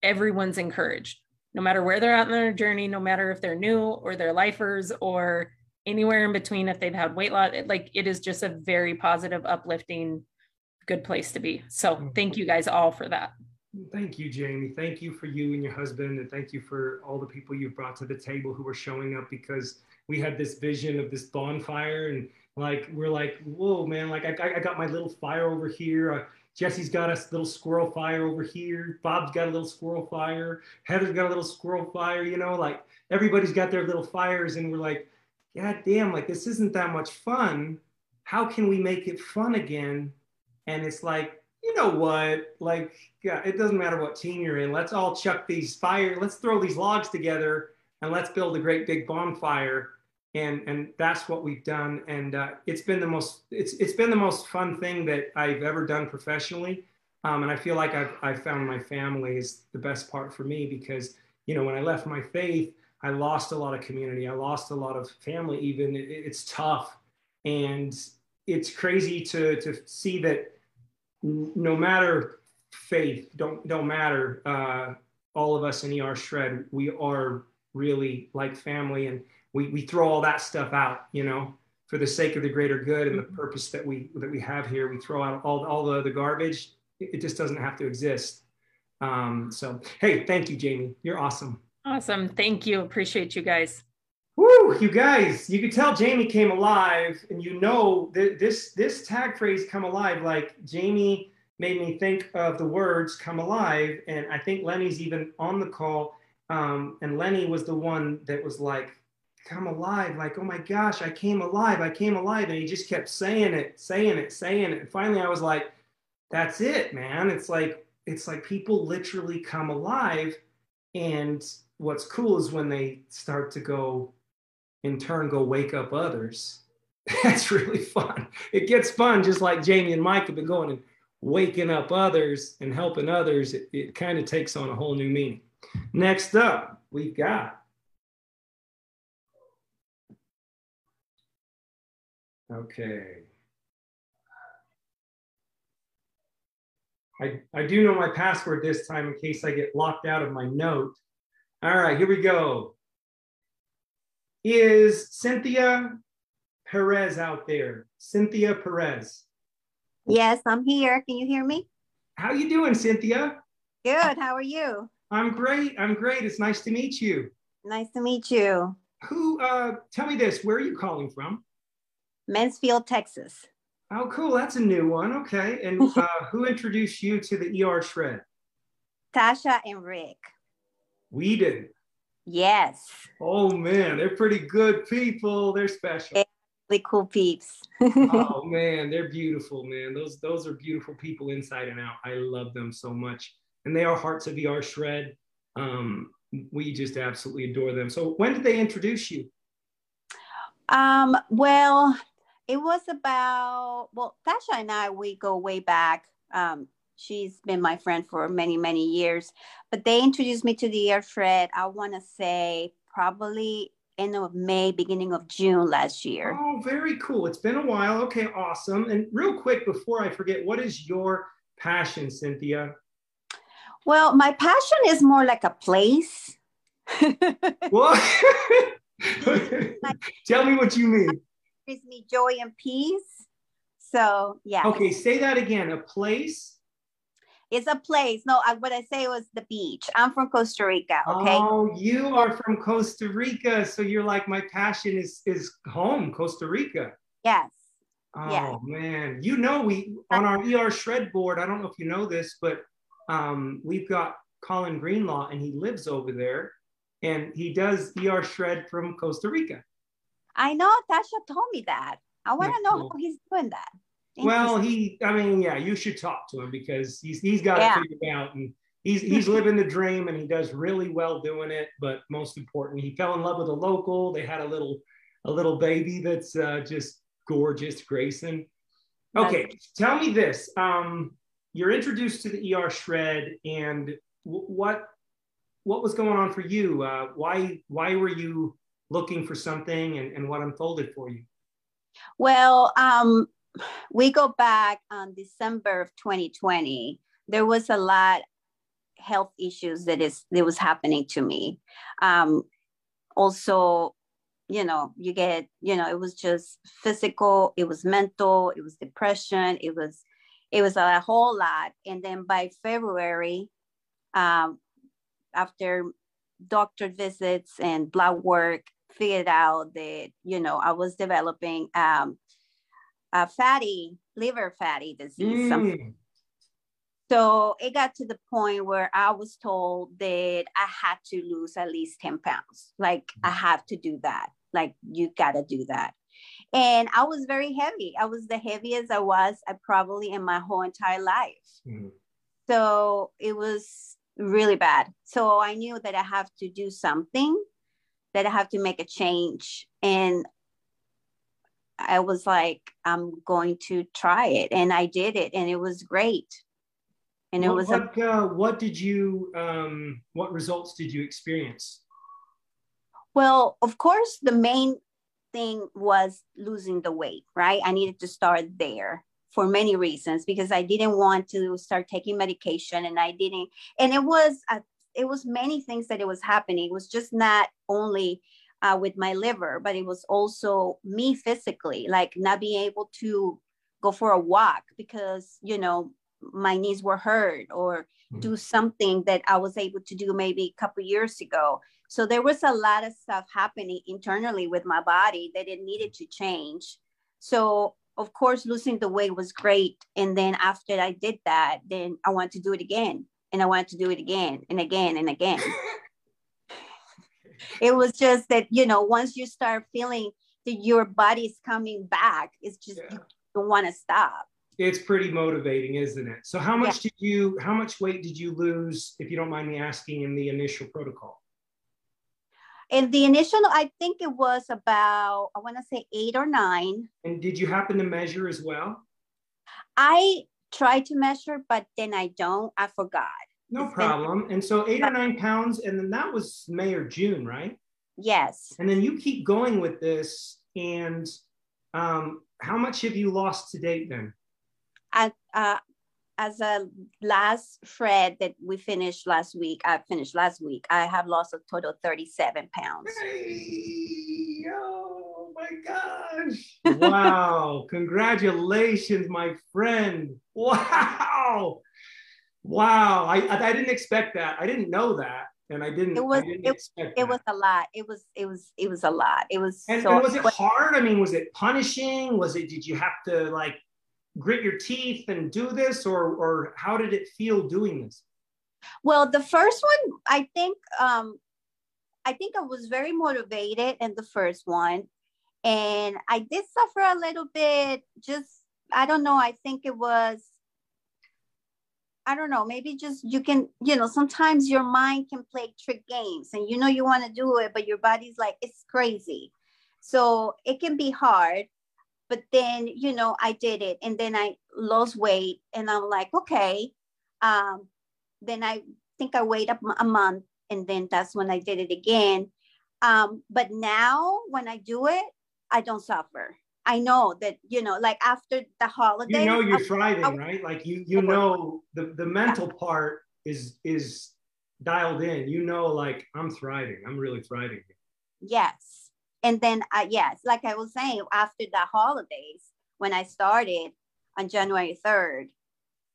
everyone's encouraged, no matter where they're at in their journey, no matter if they're new or they're lifers or anywhere in between, if they've had weight loss, it is just a very positive, uplifting, good place to be. So thank you guys all for that. Thank you, Jamie. Thank you for you and your husband. And thank you for all the people you've brought to the table who are showing up, because we had this vision of this bonfire, and we're like, whoa, man, I got my little fire over here. Jesse's got a little squirrel fire over here. Bob's got a little squirrel fire. Heather's got a little squirrel fire. You know, like, everybody's got their little fires, and we're like, God damn, like, this isn't that much fun. How can we make it fun again? And it's like, you know what? Like, yeah, it doesn't matter what team you're in. Let's all chuck these fire. Let's throw these logs together and let's build a great big bonfire. And that's what we've done. And it's been the most fun thing that I've ever done professionally. And I feel like I've found my family is the best part for me, because, you know, when I left my faith, I lost a lot of community. I lost a lot of family, even. It's tough. And it's crazy to see that no matter faith, don't matter, all of us in ER Shred, we are really like family. And we throw all that stuff out, you know, for the sake of the greater good and the purpose that we have here. We throw out all the other garbage. It just doesn't have to exist. So, hey, thank you, Jamie. You're awesome. Awesome. Thank you. Appreciate you guys. Woo, you guys. You could tell Jamie came alive, and you know this tag phrase, come alive, like, Jamie made me think of the words come alive. And I think Lenny's even on the call. And Lenny was the one that was like, come alive, like, oh my gosh, I came alive. And he just kept saying it. And finally I was like, that's it, man. It's like people literally come alive. And what's cool is when they start to go, in turn, go wake up others. That's really fun. It gets fun, just like Jamie and Mike have been going and waking up others and helping others. It kind of takes on a whole new meaning. Next up, we've got, okay. I do know my password this time in case I get locked out of my note. All right, here we go. Is Cynthia Perez out there? Cynthia Perez. Yes, I'm here. Can you hear me? How you doing, Cynthia? Good. How are you? I'm great. I'm great. It's nice to meet you. Nice to meet you. Who, tell me this, where are you calling from? Mansfield, Texas. Oh, cool. That's a new one. Okay. And who introduced you to the ER Shred? Tasha and Rick. We did. Yes. Oh, man. They're pretty good people. They're special. They're really cool peeps. Oh, man. They're beautiful, man. Those are beautiful people inside and out. I love them so much. And they are hearts of ER Shred. We just absolutely adore them. So when did they introduce you? Well, it was about, well, Tasha and I, we go way back. She's been my friend for many, many years, but they introduced me to the ER Shred, I want to say probably end of May, beginning of June last year. Oh, very cool. It's been a while. Okay. Awesome. And real quick, before I forget, what is your passion, Cynthia? Well, my passion is more like a place. What? Tell me what you mean. Gives me joy and peace. So yeah. Okay, say that again. A place. It's a place. No, what I say was the beach. I'm from Costa Rica. Okay. Oh, you are from Costa Rica, so you're like, my passion is home, Costa Rica. Yes. Oh yes. Man, you know, we on our ER Shred board. I don't know if you know this, but we've got Colin Greenlaw, and he lives over there, and he does ER Shred from Costa Rica. I know Tasha told me that. I want to know how he's doing that. Well, I mean, yeah, you should talk to him because he's got it figured out, and he's living the dream, and he does really well doing it. But most important, he fell in love with a local. They had a little baby that's just gorgeous, Grayson. Okay, tell me this. You're introduced to the ER Shred, and what was going on for you? Why were you looking for something, and what unfolded for you? Well, we go back on December of 2020. There was a lot of health issues that was happening to me. Also, you know, it was just physical, it was mental, it was depression, it was a whole lot. And then by February, after doctor visits and blood work, figured out that, you know, I was developing a liver fatty disease. Mm. So it got to the point where I was told that I had to lose at least 10 pounds. Like, I have to do that. Like, you gotta do that. And I was very heavy. I was the heaviest I probably in my whole entire life. Mm. So it was really bad. So I knew that I have to do something, that I have to make a change. And I was like, I'm going to try it. And I did it, and it was great. And it was, what results did you experience? Well, of course, the main thing was losing the weight, right? I needed to start there for many reasons, because I didn't want to start taking medication, and I didn't, and it was many things that it was happening. It was just not only with my liver, but it was also me physically, like not being able to go for a walk because, you know, my knees were hurt, or do something that I was able to do maybe a couple years ago. So there was a lot of stuff happening internally with my body that it needed to change. So of course, losing the weight was great. And then after I did that, then I wanted to do it again. And I wanted to do it again and again and again. It was just that, you know, once you start feeling that your body's coming back, it's just, you don't want to stop. It's pretty motivating, isn't it? So how much weight did you lose, if you don't mind me asking, in the initial protocol? In the initial, I think it was about, I want to say 8 or 9. And did you happen to measure as well? I tried to measure, but then I forgot. No problem. And so 8 or 9 pounds, and then that was May or June, right? Yes. And then you keep going with this, and how much have you lost to date then? as a last shred that we finished last week, I have lost a total of 37 pounds. Hey, oh my gosh. Wow. Congratulations, my friend. Wow. Wow. I didn't expect that. I didn't know that. And I didn't. It was a lot. It was a lot. It was. And was it hard? I mean, was it punishing? Was it? Did you have to like grit your teeth and do this, or how did it feel doing this? Well, the first one, I think I was very motivated in the first one, and I did suffer a little bit. Just I don't know. I think it was. I don't know, maybe just you can, you know, sometimes your mind can play trick games and you know you want to do it, but your body's like, it's crazy. So it can be hard, but then, you know, I did it and then I lost weight and I'm like, okay. Then I think I waited a month and then that's when I did it again. But now when I do it, I don't suffer. I know that, you know, like after the holiday, you know, you're thriving, right? Like you know, the mental part is dialed in, you know, like I'm thriving. I'm really thriving. Yes. And then, yes, like I was saying, after the holidays, when I started on January 3rd,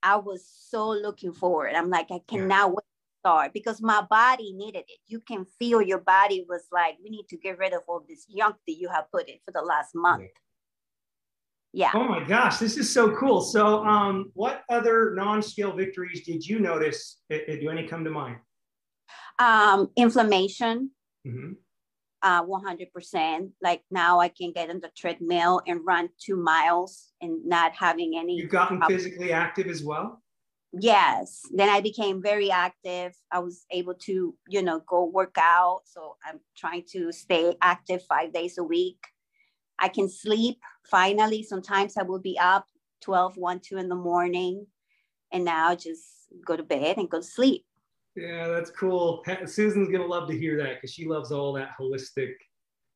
I was so looking forward. I'm like, I cannot wait to start because my body needed it. You can feel your body was like, we need to get rid of all this junk that you have put in for the last month. Yeah. Yeah. Oh my gosh, this is so cool. So what other non-scale victories did you notice? Do any come to mind? Inflammation, 100%. Like now I can get on the treadmill and run 2 miles and not having any. You've gotten physically active as well? Yes. Then I became very active. I was able to, you know, go work out. So I'm trying to stay active 5 days a week. I can sleep finally. Sometimes I will be up 12, 1, 2 in the morning and now just go to bed and go to sleep. Yeah, that's cool. Susan's going to love to hear that because she loves all that holistic,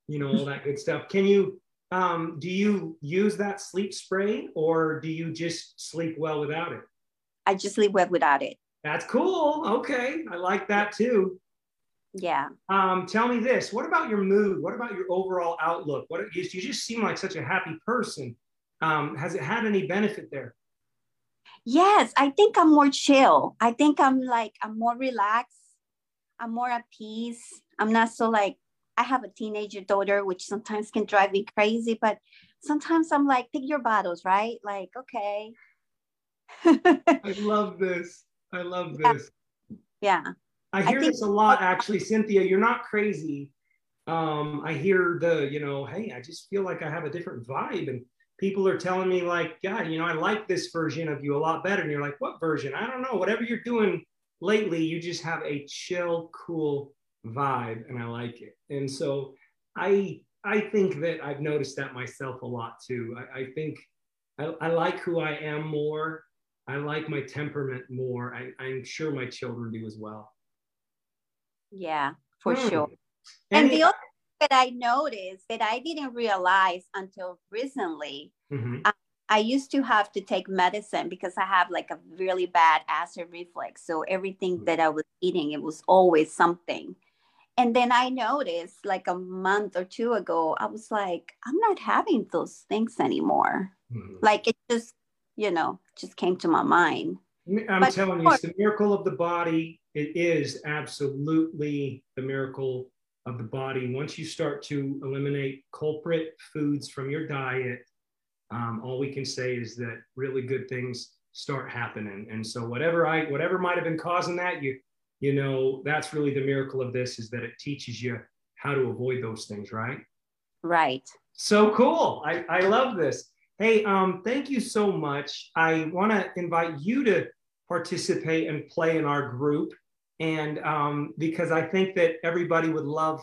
you know, all that good stuff. Can you, do you use that sleep spray or do you just sleep well without it? I just sleep well without it. That's cool. Okay. I like that too. Yeah. Tell me this, what about your mood? What about your overall outlook? You just seem like such a happy person. Has it had any benefit there? Yes, I think I'm more chill. I think I'm more relaxed. I'm more at peace. I'm not so like, I have a teenager daughter, which sometimes can drive me crazy, but sometimes I'm like, pick your battles, right? Like, okay. I love this. I love this. Yeah. I hear this a lot, actually, Cynthia, you're not crazy. I hear the, you know, hey, I just feel like I have a different vibe. And people are telling me like, God, you know, I like this version of you a lot better. And you're like, what version? I don't know. Whatever you're doing lately, you just have a chill, cool vibe. And I like it. And so I think that I've noticed that myself a lot, too. I think I like who I am more. I like my temperament more. I'm sure my children do as well. Yeah, for sure. And the other thing that I noticed that I didn't realize until recently, I used to have to take medicine because I have like a really bad acid reflux. So everything that I was eating, it was always something. And then I noticed like a month or two ago, I was like, I'm not having those things anymore. Like it just, you know, just came to my mind. I'm telling you, it's the miracle of the body. It is absolutely the miracle of the body. Once you start to eliminate culprit foods from your diet, all we can say is that really good things start happening. And so whatever might have been causing that, you know, that's really the miracle of this is that it teaches you how to avoid those things, right? Right. So cool. I love this. Hey, thank you so much. I want to invite you to participate and play in our group. And because I think that everybody would love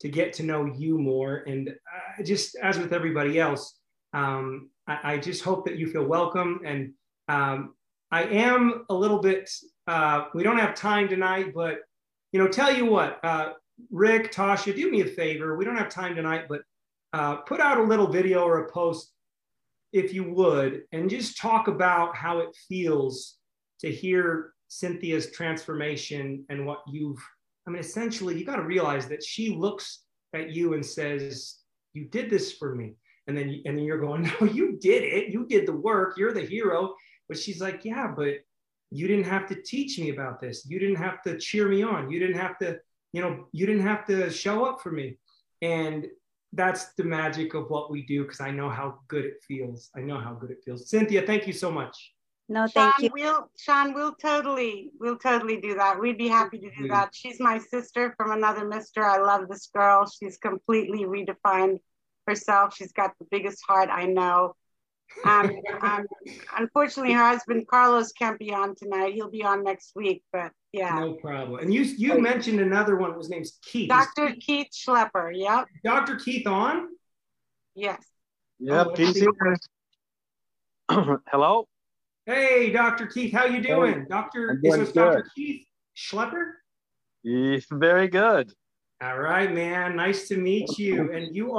to get to know you more. And just as with everybody else, I just hope that you feel welcome. And I am a little bit, we don't have time tonight, but, you know, tell you what, Rick, Tasha, do me a favor. We don't have time tonight, but put out a little video or a post, if you would, and just talk about how it feels to hear Cynthia's transformation and what you've, I mean, essentially you got to realize that she looks at you and says, you did this for me. And then you're going, no, you did it. You did the work. You're the hero. But she's like, yeah, but you didn't have to teach me about this. You didn't have to cheer me on. You didn't have to, you know, you didn't have to show up for me. And that's the magic of what we do, because I know how good it feels. I know how good it feels. Cynthia, thank you so much. No, thank you. Sean, we'll totally do that. We'd be happy to do that. She's my sister from another mister. I love this girl. She's completely redefined herself. She's got the biggest heart I know. Unfortunately, her husband Carlos can't be on tonight. He'll be on next week, but yeah. No problem. And you mentioned another one whose name's Keith. Dr. Keith Schlepper, yep. Dr. Keith on? Yes. Yep, oh, Keith. Hello? Hey, Dr. Keith, how you doing? Hey, Dr. Keith Schlepper? He's very good. All right, man. Nice to meet you. And you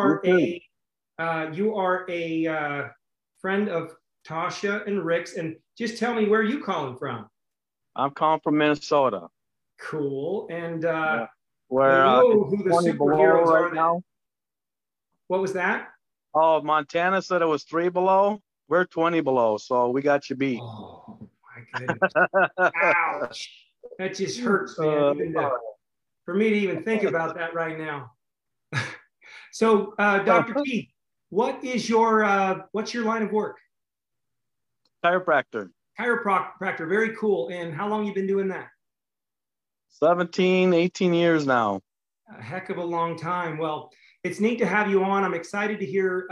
are a friend of Tasha and Rick's. And just tell me, where are you calling from? I'm calling from Minnesota. Cool. And yeah. Where you know who the superheroes are now? What was that? Oh, Montana said it was 3 below. We're 20 below, so we got you beat. Oh my goodness! Ouch! That just hurts, man. For me to even think about that right now. So, Dr. Keith, what is your what's your line of work? Chiropractor. Chiropractor, very cool. And how long you been doing that? 17, 18 years now. A heck of a long time. Well, it's neat to have you on. I'm excited to hear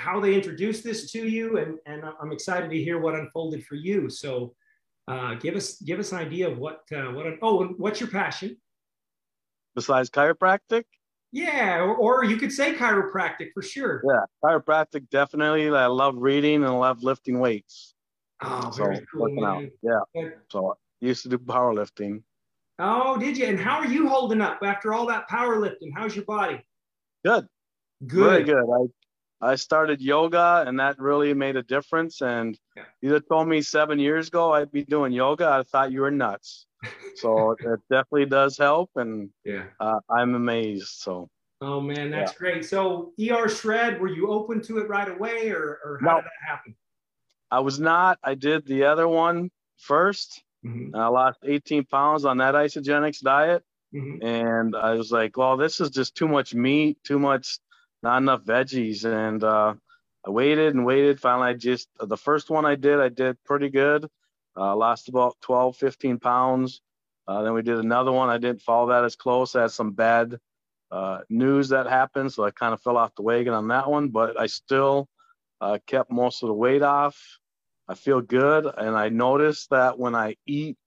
how they introduced this to you, and I'm excited to hear what unfolded for you. So. Give us an idea of and what's your passion? Besides chiropractic? Yeah, or you could say chiropractic for sure. Yeah, chiropractic, definitely. I love reading and I love lifting weights. Oh, very cool, man. Yeah, so I used to do powerlifting. Oh, did you? And how are you holding up after all that powerlifting? How's your body? Good. Really good. I started yoga, and that really made a difference. And you had told me 7 years ago I'd be doing yoga. I thought you were nuts. So it definitely does help, and I'm amazed. So. Oh man, that's great. So ER Shred, were you open to it right away, or how did that happen? I was not. I did the other one first. Mm-hmm. I lost 18 pounds on that Isagenix diet, mm-hmm. and I was like, "Well, this is just too much meat, too much." Not enough veggies, and I waited and waited. Finally, the first one I did pretty good. Lost about 12, 15 pounds. Then we did another one. I didn't follow that as close. I had some bad news that happened, so I kind of fell off the wagon on that one, but I still kept most of the weight off. I feel good, and I noticed that when I eat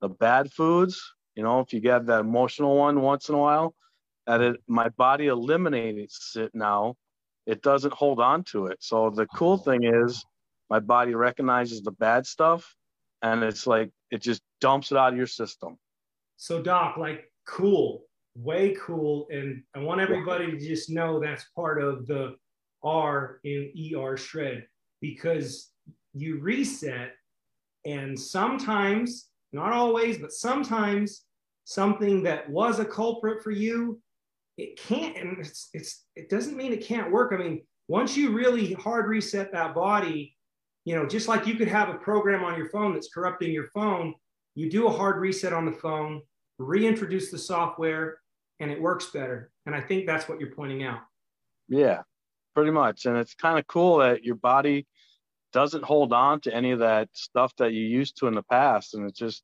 the bad foods, you know, if you get that emotional one once in a while, my body eliminates it now. It doesn't hold on to it. So the cool thing is my body recognizes the bad stuff, and it's like it just dumps it out of your system. So Doc, cool, way cool. And I want everybody to just know that's part of the R in ER Shred, because you reset, and sometimes, not always, but sometimes something that was a culprit for you, it can't, and it doesn't mean it can't work. I mean, once you really hard reset that body, you know, just like you could have a program on your phone that's corrupting your phone, you do a hard reset on the phone, reintroduce the software, and it works better. And I think that's what you're pointing out. Yeah, pretty much. And it's kind of cool that your body doesn't hold on to any of that stuff that you used to in the past. And it's just,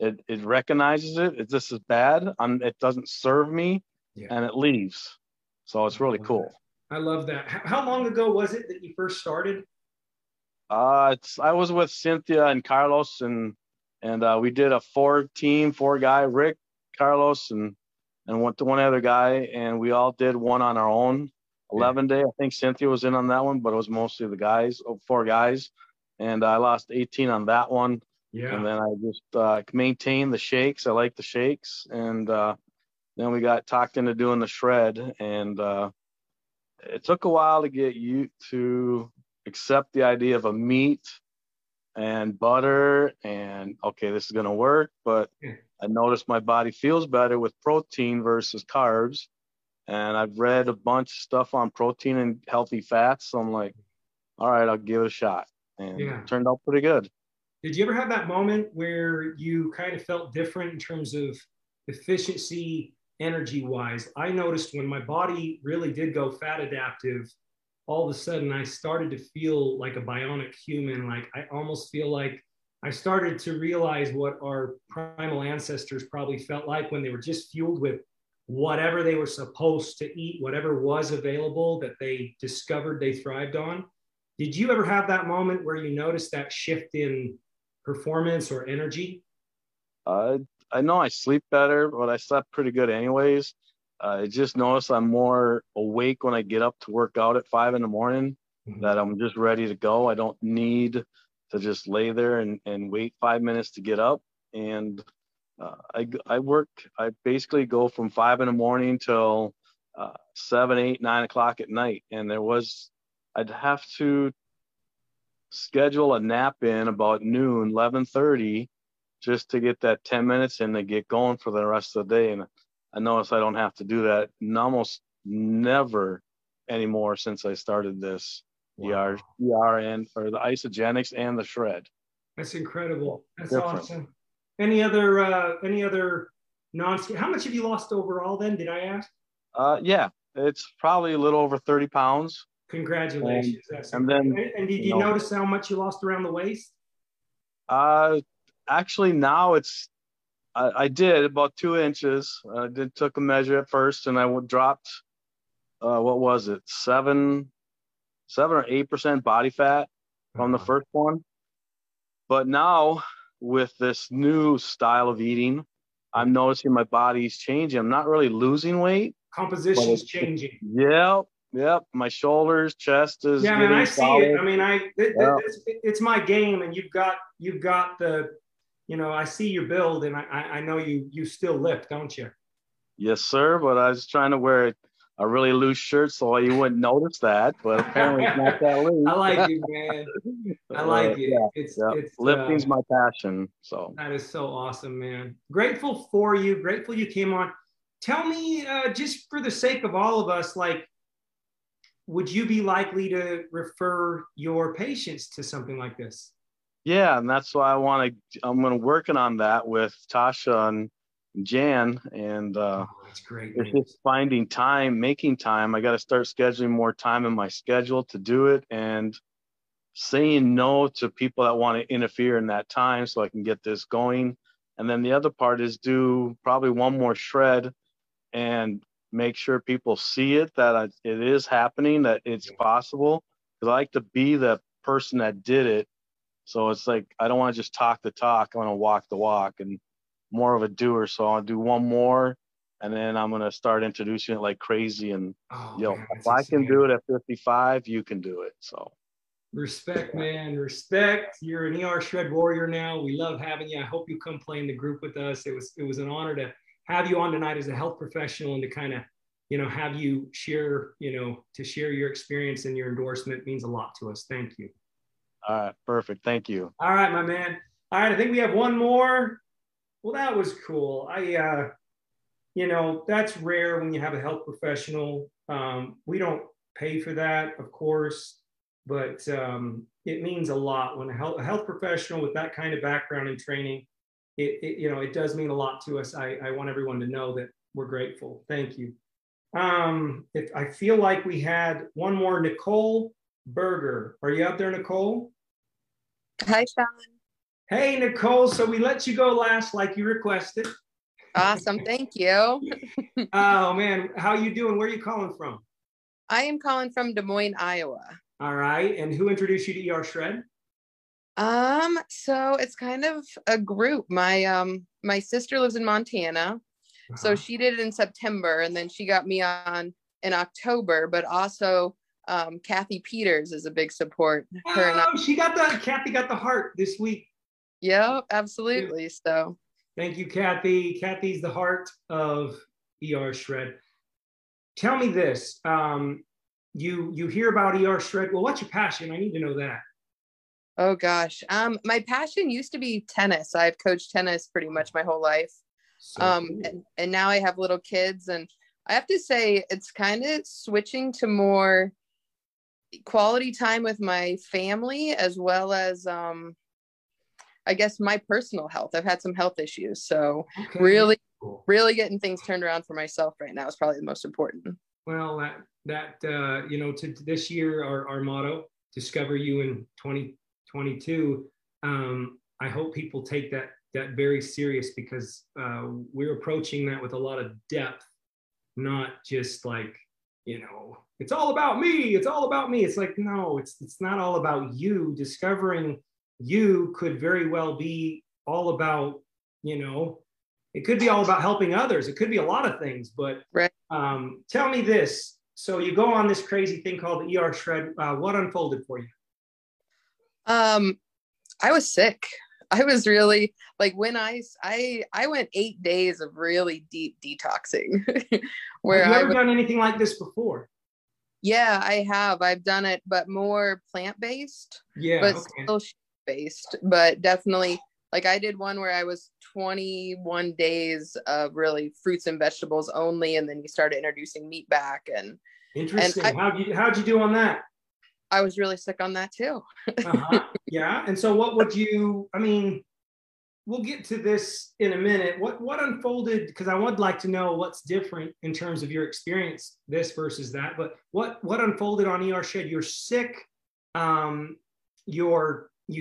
it recognizes it. This is bad. It doesn't serve me. Yeah. And it leaves. So it's really cool. I love that. How long ago was it that you first started? I was with Cynthia and Carlos, and we did a 4-team, 4-guy, Rick, Carlos, and one other guy, and we all did one on our own, 11-day. I think Cynthia was in on that one, but it was mostly the guys, 4 guys, and I lost 18 on that one. Yeah. And then I just maintained the shakes. I like the shakes, and then we got talked into doing the shred, and it took a while to get you to accept the idea of a meat and butter and okay, this is going to work, but I noticed my body feels better with protein versus carbs. And I've read a bunch of stuff on protein and healthy fats. So I'm like, all right, I'll give it a shot. And it turned out pretty good. Did you ever have that moment where you kind of felt different in terms of efficiency, energy wise? I noticed when my body really did go fat adaptive, all of a sudden I started to feel like a bionic human. Like I almost feel like I started to realize what our primal ancestors probably felt like when they were just fueled with whatever they were supposed to eat, whatever was available that they discovered they thrived on. Did you ever have that moment where you noticed that shift in performance or energy? I know I sleep better, but I slept pretty good anyways. I just noticed I'm more awake when I get up to work out at 5 in the morning, that I'm just ready to go. I don't need to just lay there and wait 5 minutes to get up. And I basically go from 5 in the morning till 7, 8, 9 o'clock at night. And I'd have to schedule a nap in about noon, 11:30, just to get that 10 minutes in to get going for the rest of the day. And I notice I don't have to do that almost never anymore since I started this. Wow. or the Isagenix and the Shred. That's incredible. That's awesome. Any other how much have you lost overall then? Did I ask? Yeah, it's probably a little over 30 pounds. Congratulations. And did you notice how much you lost around the waist? Actually, now it's, I did about 2 inches. I took a measure at first, and I dropped, what was it? 7 or 8% body fat from the first one. But now with this new style of eating, I'm noticing my body's changing. I'm not really losing weight. Composition's changing. Yeah. Yep, my shoulders, chest is. Yeah, man, I see it. I mean, it's my game, and you've got the, I see your build, and I know you still lift, don't you? Yes, sir. But I was trying to wear a really loose shirt so you wouldn't notice that. But apparently, it's not that loose. I like you, man. I like it. Yeah, it's lifting's my passion. So that is so awesome, man. Grateful for you. Grateful you came on. Tell me, just for the sake of all of us, like, would you be likely to refer your patients to something like this? Yeah, and that's why I'm working on that with Tasha and Jan, and that's great. It's just finding time, making time. I got to start scheduling more time in my schedule to do it, and saying no to people that want to interfere in that time so I can get this going. And then the other part is do probably one more shred and make sure people see it, that it is happening, that it's possible. Because I like to be the person that did it. So it's like, I don't want to just talk the talk. I want to walk the walk, and more of a doer. So I'll do one more, and then I'm going to start introducing it like crazy. And, man, if I can do it at 55, you can do it. So respect, man. Respect. You're an ER Shred warrior now. We love having you. I hope you come play in the group with us. It was an honor to have you on tonight as a health professional, and to kind of, have you share, to share your experience and your endorsement means a lot to us. Thank you. All right. Perfect. Thank you. All right, my man. All right. I think we have one more. Well, that was cool. That's rare when you have a health professional. We don't pay for that, of course, but it means a lot when a health professional with that kind of background and training, it does mean a lot to us. I want everyone to know that we're grateful. Thank you. I feel like we had one more. Nicole Berger. Are you out there, Nicole? Hi, Sean. Hey, Nicole. So we let you go last like you requested. Awesome. Thank you. Oh, man. How you doing? Where are you calling from? I am calling from Des Moines, Iowa. All right. And who introduced you to ER Shred? So it's kind of a group. My sister lives in Montana, so she did it in September, and then she got me on in October. But also, Kathy Peters is a big support. Kathy got the heart this week. Yep, absolutely. Yeah. So thank you, Kathy. Kathy's the heart of ER Shred. Tell me this: you hear about ER Shred? Well, what's your passion? I need to know that. Oh gosh. My passion used to be tennis. I've coached tennis pretty much my whole life. So cool. And now I have little kids, and I have to say it's kind of switching to more quality time with my family, as well as, I guess, my personal health. I've had some health issues. So okay. really getting things turned around for myself right now is probably the most important. Well, that you know, to this year, our motto, discover you in 2022. I hope people take that very serious, because we're approaching that with a lot of depth, not just like, you know, it's all about me. It's all about me. It's like, no, it's not all about you. Discovering you could very well be all about, you know, it could be all about helping others. It could be a lot of things, but right. Tell me this. So you go on this crazy thing called the ER Shred. What unfolded for you? I was sick. I was really like, when I went 8 days of really deep detoxing. Where have you ever done anything like this before? Yeah, I have. I've done it, but more plant-based. Yeah, but okay. Still based, but definitely, like, I did one where I was 21 days of really fruits and vegetables only, and then you started introducing meat back. And interesting. And how'd you do on that? I was really sick on that too. Uh-huh. Yeah. And so what would you, I mean, we'll get to this in a minute. What unfolded? 'Cause I would like to know what's different in terms of your experience, this versus that, but what unfolded on ER Shred? You're sick. You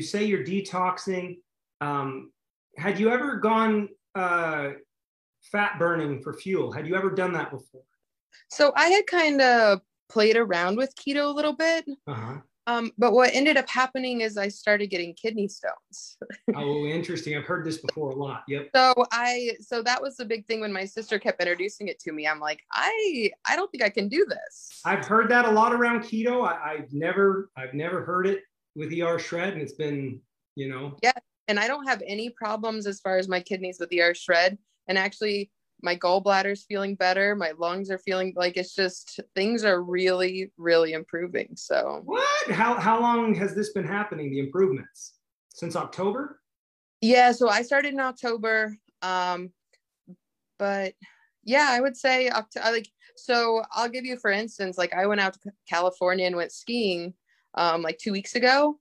say you're detoxing. Had you ever gone fat burning for fuel? Had you ever done that before? So I had kind of played around with keto a little bit. Uh-huh. But what ended up happening is I started getting kidney stones. Oh, interesting. I've heard this before a lot. Yep. So that was the big thing when my sister kept introducing it to me. I'm like, I don't think I can do this. I've heard that a lot around keto. I've never heard it with ER Shred, and it's been, you know. Yeah. And I don't have any problems as far as my kidneys with ER Shred. And actually, my gallbladder's feeling better. My lungs are feeling, like, it's just, things are really, really improving. So what? How long has this been happening, the improvements? Since October? Yeah, so I started in October. But yeah, I would say, so I'll give you, for instance, like, I went out to California and went skiing like 2 weeks ago.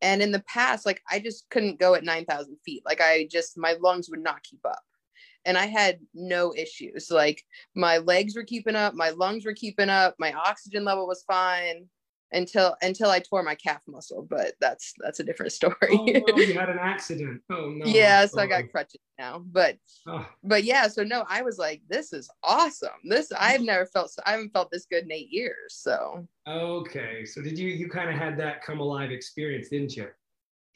And in the past, like, I just couldn't go at 9,000 feet. Like, my lungs would not keep up. And I had no issues. Like, my legs were keeping up, my lungs were keeping up, my oxygen level was fine until I tore my calf muscle, but that's a different story. Oh, well, you had an accident. Oh no. Yeah, so I got crutches now, but yeah, so no, I was like, this is awesome. I haven't felt this good in 8 years. So okay, so did you kind of had that come alive experience, didn't you?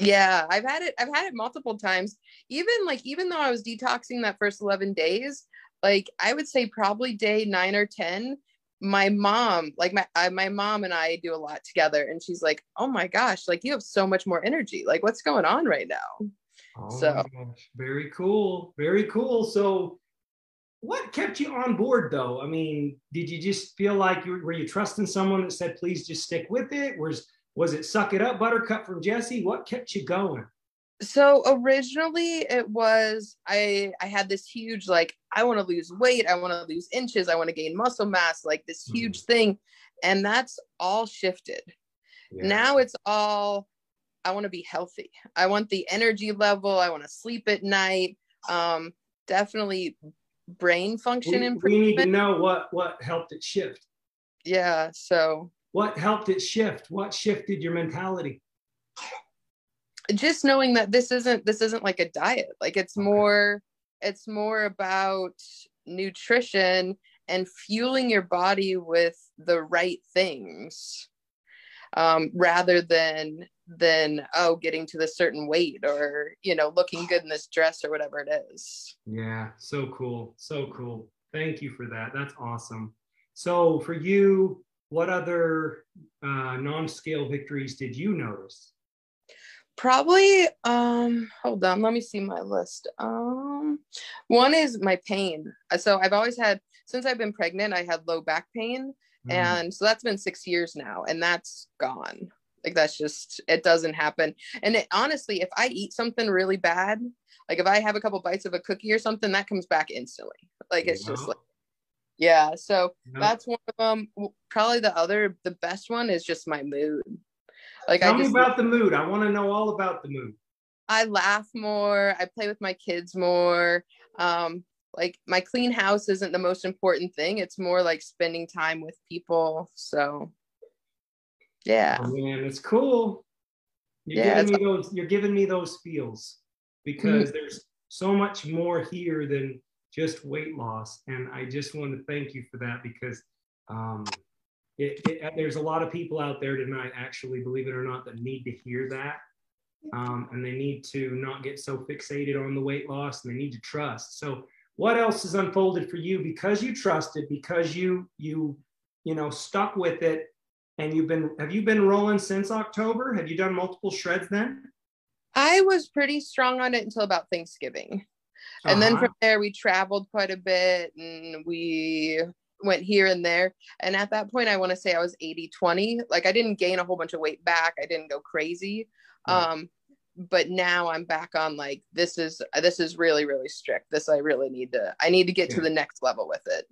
Yeah, I've had it multiple times. Even though I was detoxing that first 11 days, like, I would say probably day 9 or 10, my mom, like, my mom and I do a lot together, and she's like, "Oh my gosh, like, you have so much more energy. Like, what's going on right now?" Oh, so my gosh. Very cool. Very cool. So what kept you on board though? I mean, did you just feel like were you trusting someone that said, "Please just stick with it"? Was it Suck It Up Buttercup from Jesse? What kept you going? So originally it was, I had this huge, like, I want to lose weight. I want to lose inches. I want to gain muscle mass, like this huge thing. And that's all shifted. Yeah. Now it's all, I want to be healthy. I want the energy level. I want to sleep at night. Definitely brain function improvement. We need to know what helped it shift. Yeah. So what helped it shift? What shifted your mentality? Just knowing that this isn't like a diet, like, it's more about nutrition and fueling your body with the right things, rather than getting to this certain weight, or, you know, looking good in this dress or whatever it is. Yeah, so cool. Thank you for that. That's awesome. So for you, what other non-scale victories did you notice? Probably, hold on, let me see my list. One is my pain. So I've always had, since I've been pregnant, I had low back pain. Mm-hmm. And so that's been 6 years now, and that's gone. Like, that's just, it doesn't happen. And it, honestly, if I eat something really bad, like if I have a couple bites of a cookie or something, that comes back instantly. Like, it's just like, yeah. So that's one of them. Probably the other, the best one is just my mood. Like, tell me about the mood. I want to know all about the mood. I laugh more. I play with my kids more. Like, my clean house isn't the most important thing. It's more like spending time with people. So yeah. Oh, man, it's cool. You're giving me those feels, because there's so much more here than just weight loss. And I just want to thank you for that, because there's a lot of people out there tonight, actually, believe it or not, that need to hear that. And they need to not get so fixated on the weight loss, and they need to trust. So what else has unfolded for you, because you trusted, because you stuck with it, and have you been rolling since October? Have you done multiple shreds then? I was pretty strong on it until about Thanksgiving. And then from there we traveled quite a bit, and we went here and there. And at that point, I want to say I was 80-20. Like, I didn't gain a whole bunch of weight back. I didn't go crazy. But now I'm back on, like, this is really, really strict. This, I need to get to the next level with it.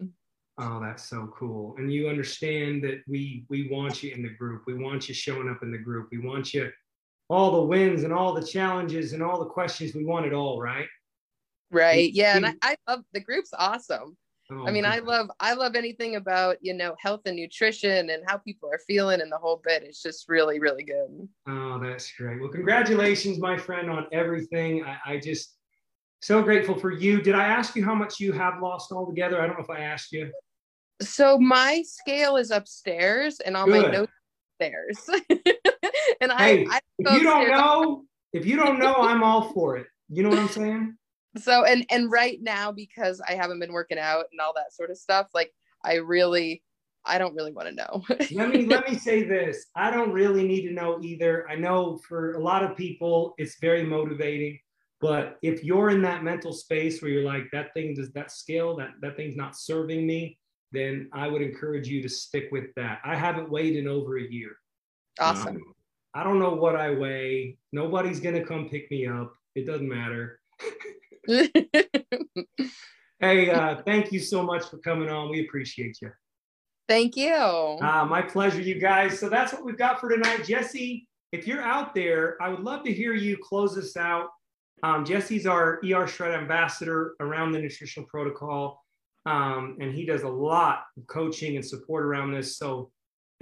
Oh, that's so cool. And you understand that we want you in the group. We want you showing up in the group. We want you, all the wins and all the challenges and all the questions. We want it all, right? Right. Yeah. And I love the group's awesome. Oh, I mean, God. I love anything about, health and nutrition and how people are feeling and the whole bit. It's just really, really good. Oh, that's great. Well, congratulations, my friend, on everything. I just so grateful for you. Did I ask you how much you have lost altogether? I don't know if I asked you. So my scale is upstairs, and all my notes are upstairs. And hey, if you don't know, I'm all for it. You know what I'm saying? So, and right now, because I haven't been working out and all that sort of stuff, like, I don't really want to know. let me say this. I don't really need to know either. I know for a lot of people, it's very motivating, but if you're in that mental space where you're like, that thing's not serving me, then I would encourage you to stick with that. I haven't weighed in over a year. Awesome. I don't know what I weigh. Nobody's going to come pick me up. It doesn't matter. Hey, thank you so much for coming on. We appreciate you. Thank you. My pleasure, you guys. So that's what we've got for tonight. Jesse, if you're out there, I would love to hear you close us out. Jesse's our ER Shred ambassador around the nutritional protocol, and he does a lot of coaching and support around this. So,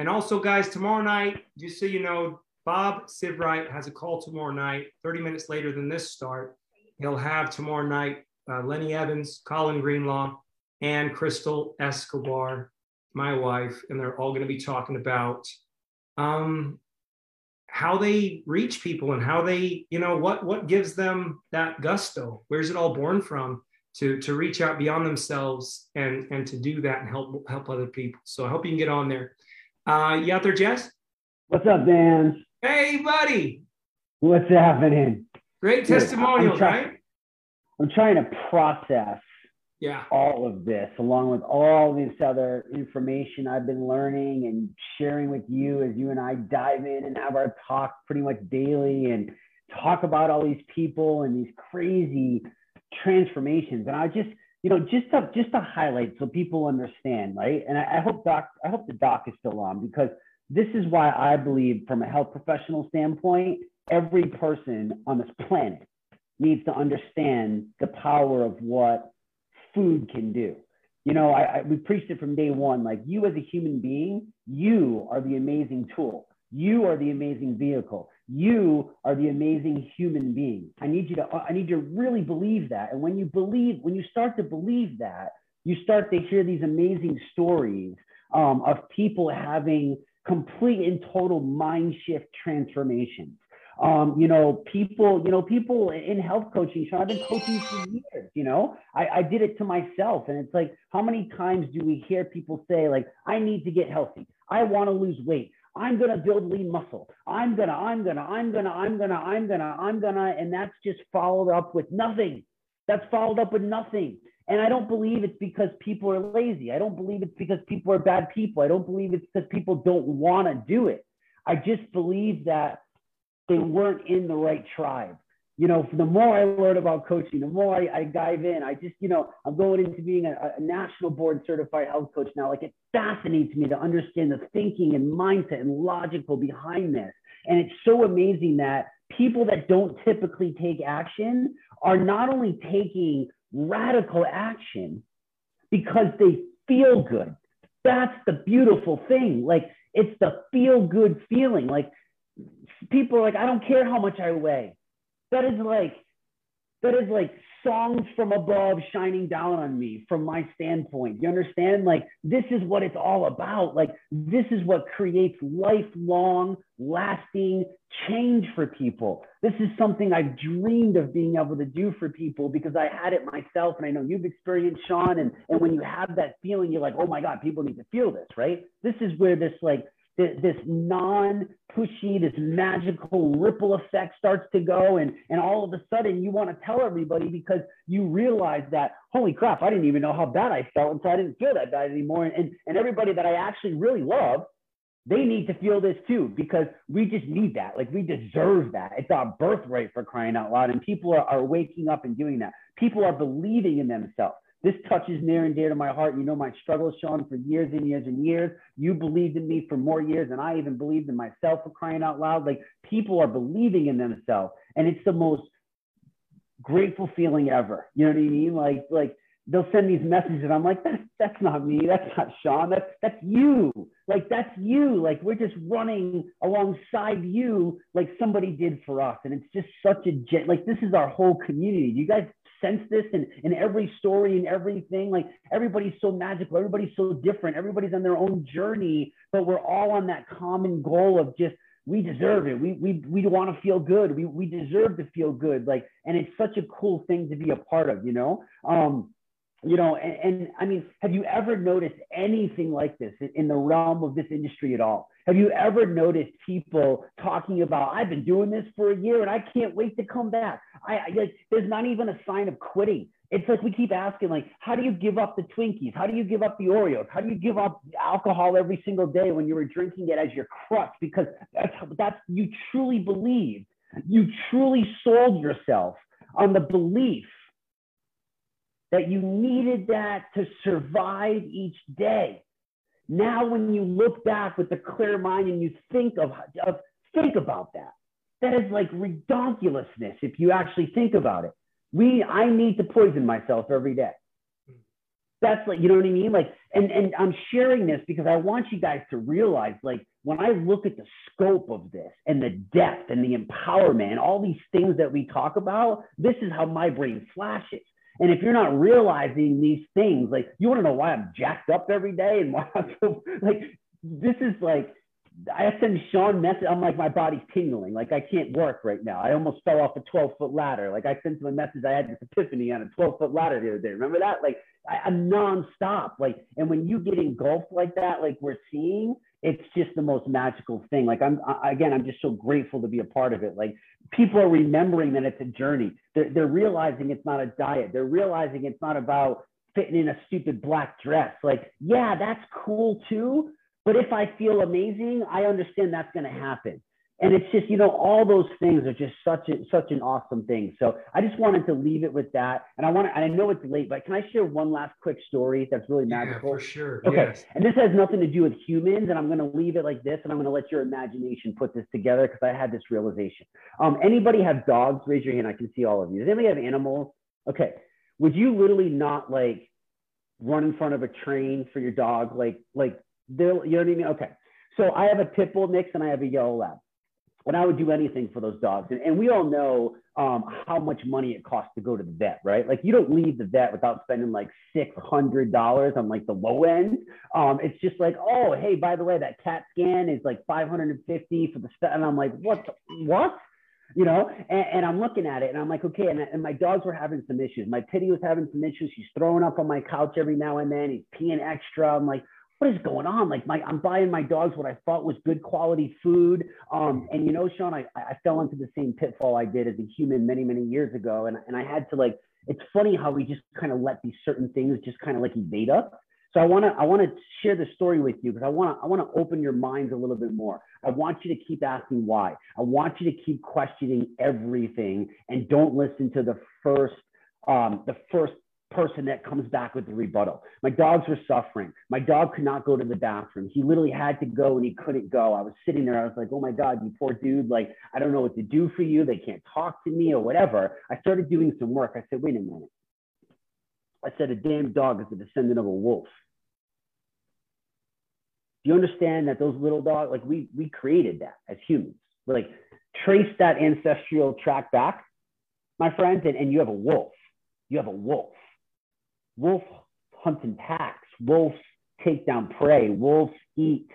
and also, guys, tomorrow night, just so you know, Bob Sivright has a call tomorrow night, 30 minutes later than this start. He'll have tomorrow night Lenny Evans, Colin Greenlaw, and Crystal Escobar, my wife, and they're all going to be talking about how they reach people and how they, what gives them that gusto. Where's it all born from to reach out beyond themselves and to do that and help other people. So I hope you can get on there. You out there, Jess? What's up, Dan? Hey, buddy. What's happening? Great testimonial, right? I'm trying to process all of this, along with all this other information I've been learning and sharing with you as you and I dive in and have our talk pretty much daily and talk about all these people and these crazy transformations. And I just, just to highlight so people understand, right? And I hope the doc is still on, because this is why I believe, from a health professional standpoint, every person on this planet needs to understand the power of what food can do. We preached it from day one, like, you as a human being, you are the amazing tool. You are the amazing vehicle. You are the amazing human being. I need you to really believe that. And when you start to believe that, you start to hear these amazing stories of people having complete and total mind shift transformations. People in health coaching, Sean, I've been coaching for years, I did it to myself. And it's like, how many times do we hear people say, like, I need to get healthy. I want to lose weight. I'm going to build lean muscle. I'm going to, and that's just followed up with nothing. And I don't believe it's because people are lazy. I don't believe it's because people are bad people. I don't believe it's because people don't want to do it. I just believe that they weren't in the right tribe. You know, the more I learn about coaching, the more I dive in. I just, you know, I'm going into being a national board certified health coach now. Like, it fascinates me to understand the thinking and mindset and logical behind this. And it's so amazing that people that don't typically take action are not only taking radical action because they feel good. That's the beautiful thing. Like, it's the feel good feeling. Like, people are like, I don't care how much I weigh. That is like songs from above shining down on me from my standpoint. You understand? Like, this is what it's all about. Like, this is what creates lifelong, lasting change for people. This is something I've dreamed of being able to do for people because I had it myself. And I know you've experienced, Sean. And when you have that feeling, you're like, oh my God, people need to feel this, right? This is where this, like, this non-pushy, this magical ripple effect starts to go. And all of a sudden you want to tell everybody because you realize that, holy crap, I didn't even know how bad I felt until I didn't feel that bad anymore. And everybody that I actually really love, they need to feel this too, because we just need that. Like, we deserve that. It's our birthright, for crying out loud. And people are waking up and doing that. People are believing in themselves. This touches near and dear to my heart. You know my struggles, Sean, for years and years and years. You believed in me for more years than I even believed in myself, for crying out loud. Like, people are believing in themselves, and it's the most grateful feeling ever. You know what I mean? Like they'll send these messages, and I'm like, that's not me. That's not Sean. That's you. Like, that's you. Like, we're just running alongside you like somebody did for us. And it's just such a, like, this is our whole community. You guys sense this in every story and everything. Like, everybody's so magical, everybody's so different, everybody's on their own journey, but we're all on that common goal of just, we deserve it. We want to feel good. We deserve to feel good. Like, and it's such a cool thing to be a part of, you know? You know, and I mean, have you ever noticed anything like this in the realm of this industry at all? Have you ever noticed people talking about, I've been doing this for a year and I can't wait to come back? Like, there's not even a sign of quitting. It's like we keep asking, like, how do you give up the Twinkies? How do you give up the Oreos? How do you give up alcohol every single day when you were drinking it as your crutch? Because that's you truly believed. You truly sold yourself on the belief that you needed that to survive each day. Now, when you look back with a clear mind and you think about that, that is like redonkulousness if you actually think about it. I need to poison myself every day. That's like, you know what I mean? Like, and I'm sharing this because I want you guys to realize, like, when I look at the scope of this and the depth and the empowerment and all these things that we talk about, this is how my brain flashes. And if you're not realizing these things, like, you want to know why I'm jacked up every day and why I'm so, like, this is like, I send Sean message. I'm like, my body's tingling. Like, I can't work right now. I almost fell off a 12-foot ladder. Like, I sent him a message. I had this epiphany on a 12-foot ladder the other day. Remember that? Like, I'm nonstop. Like, and when you get engulfed like that, like we're seeing, it's just the most magical thing. Like, I'm just so grateful to be a part of it. Like, people are remembering that it's a journey. They're realizing it's not a diet. They're realizing it's not about fitting in a stupid black dress. Like, yeah, that's cool too. But if I feel amazing, I understand that's going to happen. And it's just, you know, all those things are just such an awesome thing. So I just wanted to leave it with that. And I know it's late, but can I share one last quick story that's really magical? Yeah, for sure. Okay. Yes. And this has nothing to do with humans, and I'm going to leave it like this, and I'm going to let your imagination put this together because I had this realization. Anybody have dogs? Raise your hand. I can see all of you. Does anybody have animals? Okay. Would you literally not, like, run in front of a train for your dog? Like, you know what I mean? Okay. So I have a pit bull mix and I have a yellow lab. And I would do anything for those dogs. And we all know how much money it costs to go to the vet, right? Like, you don't leave the vet without spending like $600 on like the low end. It's just like, oh, hey, by the way, that CAT scan is like $550 for the stuff. And I'm like, what? You know, and I'm looking at it and I'm like, okay. And my dogs were having some issues. My Pitty was having some issues. He's throwing up on my couch every now and then. He's peeing extra. I'm like, what is going on? Like, I'm buying my dogs what I thought was good quality food. And you know, Sean, I fell into the same pitfall I did as a human many, many years ago. And I had to, like, it's funny how we just kind of let these certain things just kind of like evade us. So I want to share this story with you because I want to open your minds a little bit more. I want you to keep asking why. I want you to keep questioning everything and don't listen to the first person that comes back with the rebuttal. My dogs were suffering. My dog could not go to the bathroom. He literally had to go and he couldn't go. I was sitting there. I was like, oh my God, you poor dude. Like, I don't know what to do for you. They can't talk to me or whatever. I started doing some work. I said, wait a minute. I said, a damn dog is the descendant of a wolf. Do you understand that those little dogs, like we created that as humans, like trace that ancestral track back, my friends, and you have a wolf. You have a wolf. Wolves hunt in packs. Wolves take down prey. Wolves eat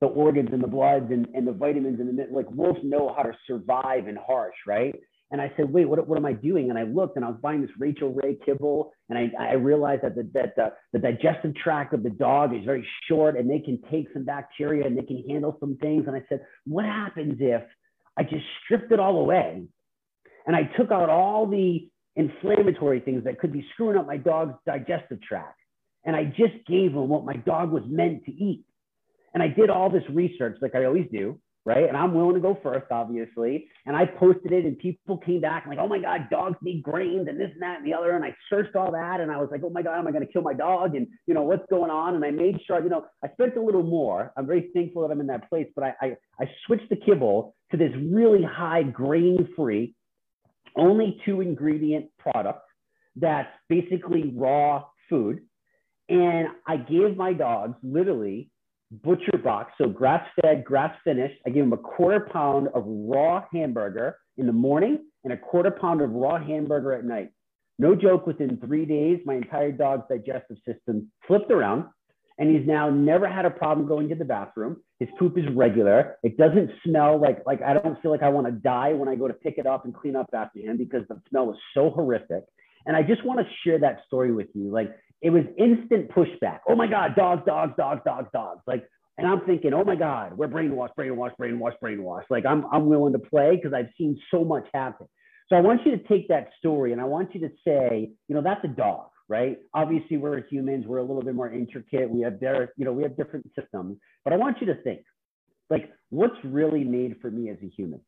the organs and the bloods and the vitamins and the like. Wolves know how to survive in harsh, right? And I said, wait, what am I doing? And I looked and I was buying this Rachel Ray kibble. And I realized that the digestive tract of the dog is very short and they can take some bacteria and they can handle some things. And I said, what happens if I just stripped it all away and I took out all the inflammatory things that could be screwing up my dog's digestive tract, and I just gave him what my dog was meant to eat? And I did all this research like I always do, right? And I'm willing to go first, obviously. And I posted it, and people came back like, oh my God, dogs need grains and this and that and the other. And I searched all that, and I was like, oh my God, am I going to kill my dog? And you know what's going on? And I made sure, you know, I spent a little more. I'm very thankful that I'm in that place, but I switched the kibble to this really high grain-free, only 2 ingredient product that's basically raw food. And I gave my dogs literally butcher box, so grass-fed, grass-finished. I gave them a 1/4 pound of raw hamburger in the morning and a 1/4 pound of raw hamburger at night. No joke, within 3 days, my entire dog's digestive system flipped around, and he's now never had a problem going to the bathroom. His poop is regular. It doesn't smell like I don't feel like I want to die when I go to pick it up and clean up after him because the smell was so horrific. And I just want to share that story with you. Like, it was instant pushback. Oh my God, dogs, dogs, dogs, dogs, dogs. Like, and I'm thinking, oh my God, we're brainwashed, brainwashed, brainwashed, brainwashed. Like, I'm willing to play because I've seen so much happen. So I want you to take that story and I want you to say, you know, that's a dog, right? Obviously, we're humans. We're a little bit more intricate. We have different systems. But I want you to think, like, what's really made for me as a human?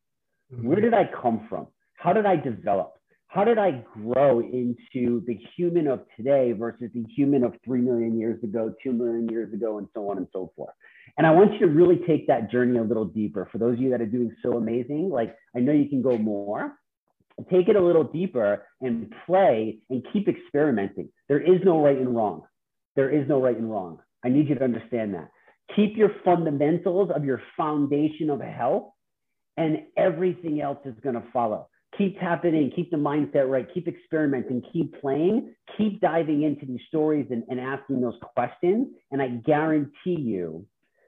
Where did I come from? How did I develop? How did I grow into the human of today versus the human of 3 million years ago, 2 million years ago, and so on and so forth? And I want you to really take that journey a little deeper. For those of you that are doing so amazing, like, I know you can go more. Take it a little deeper and play and keep experimenting. There is no right and wrong. There is no right and wrong. I need you to understand that. Keep your fundamentals of your foundation of health, and everything else is going to follow. Keep tapping in, keep the mindset right, keep experimenting, keep playing, keep diving into these stories and asking those questions. And I guarantee you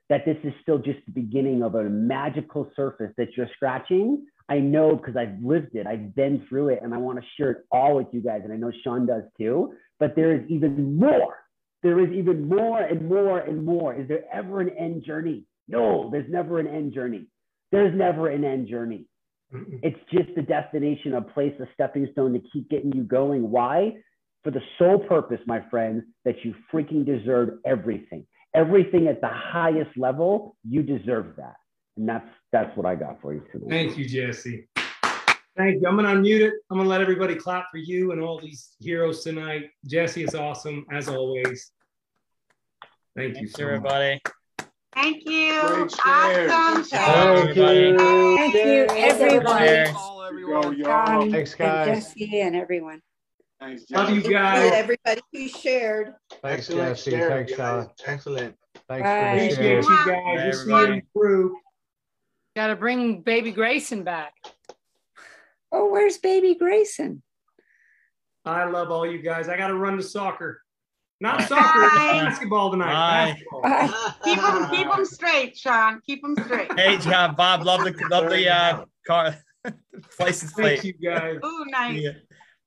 that this is still just the beginning of a magical surface that you're scratching. I know because I've lived it. I've been through it, and I want to share it all with you guys. And I know Sean does too, but there is even more. There is even more and more and more. Is there ever an end journey? No, there's never an end journey. There's never an end journey. It's just a destination, a place, a stepping stone to keep getting you going. Why? For the sole purpose, my friend, that you freaking deserve everything. Everything at the highest level, you deserve that. And that's what I got for you today. Thank you, Jesse. Thank you. I'm going to unmute it. I'm going to let everybody clap for you and all these heroes tonight. Jesse is awesome, as always. Thank you, so everybody. Thank you. Awesome. Thank you. Thank you, everyone. Thanks, guys. And Jesse and everyone. Thanks, Jesse. Love you guys. Thank you, everybody who shared. Thanks, Jesse. Thanks, Sarah. Excellent. Thanks, appreciate you guys. We'll see you in group. Got to bring baby Grayson back. Oh, where's baby Grayson? I love all you guys. I got to run to soccer. Not soccer, basketball tonight. Basketball. Keep them straight, Sean. Keep them straight. Hey, John, Bob, love the car. Places. Thank you, guys. Oh, nice. Yeah.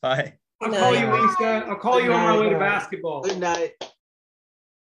Bye. I'll call you, Lisa. I'll call you on my way to basketball. Good night.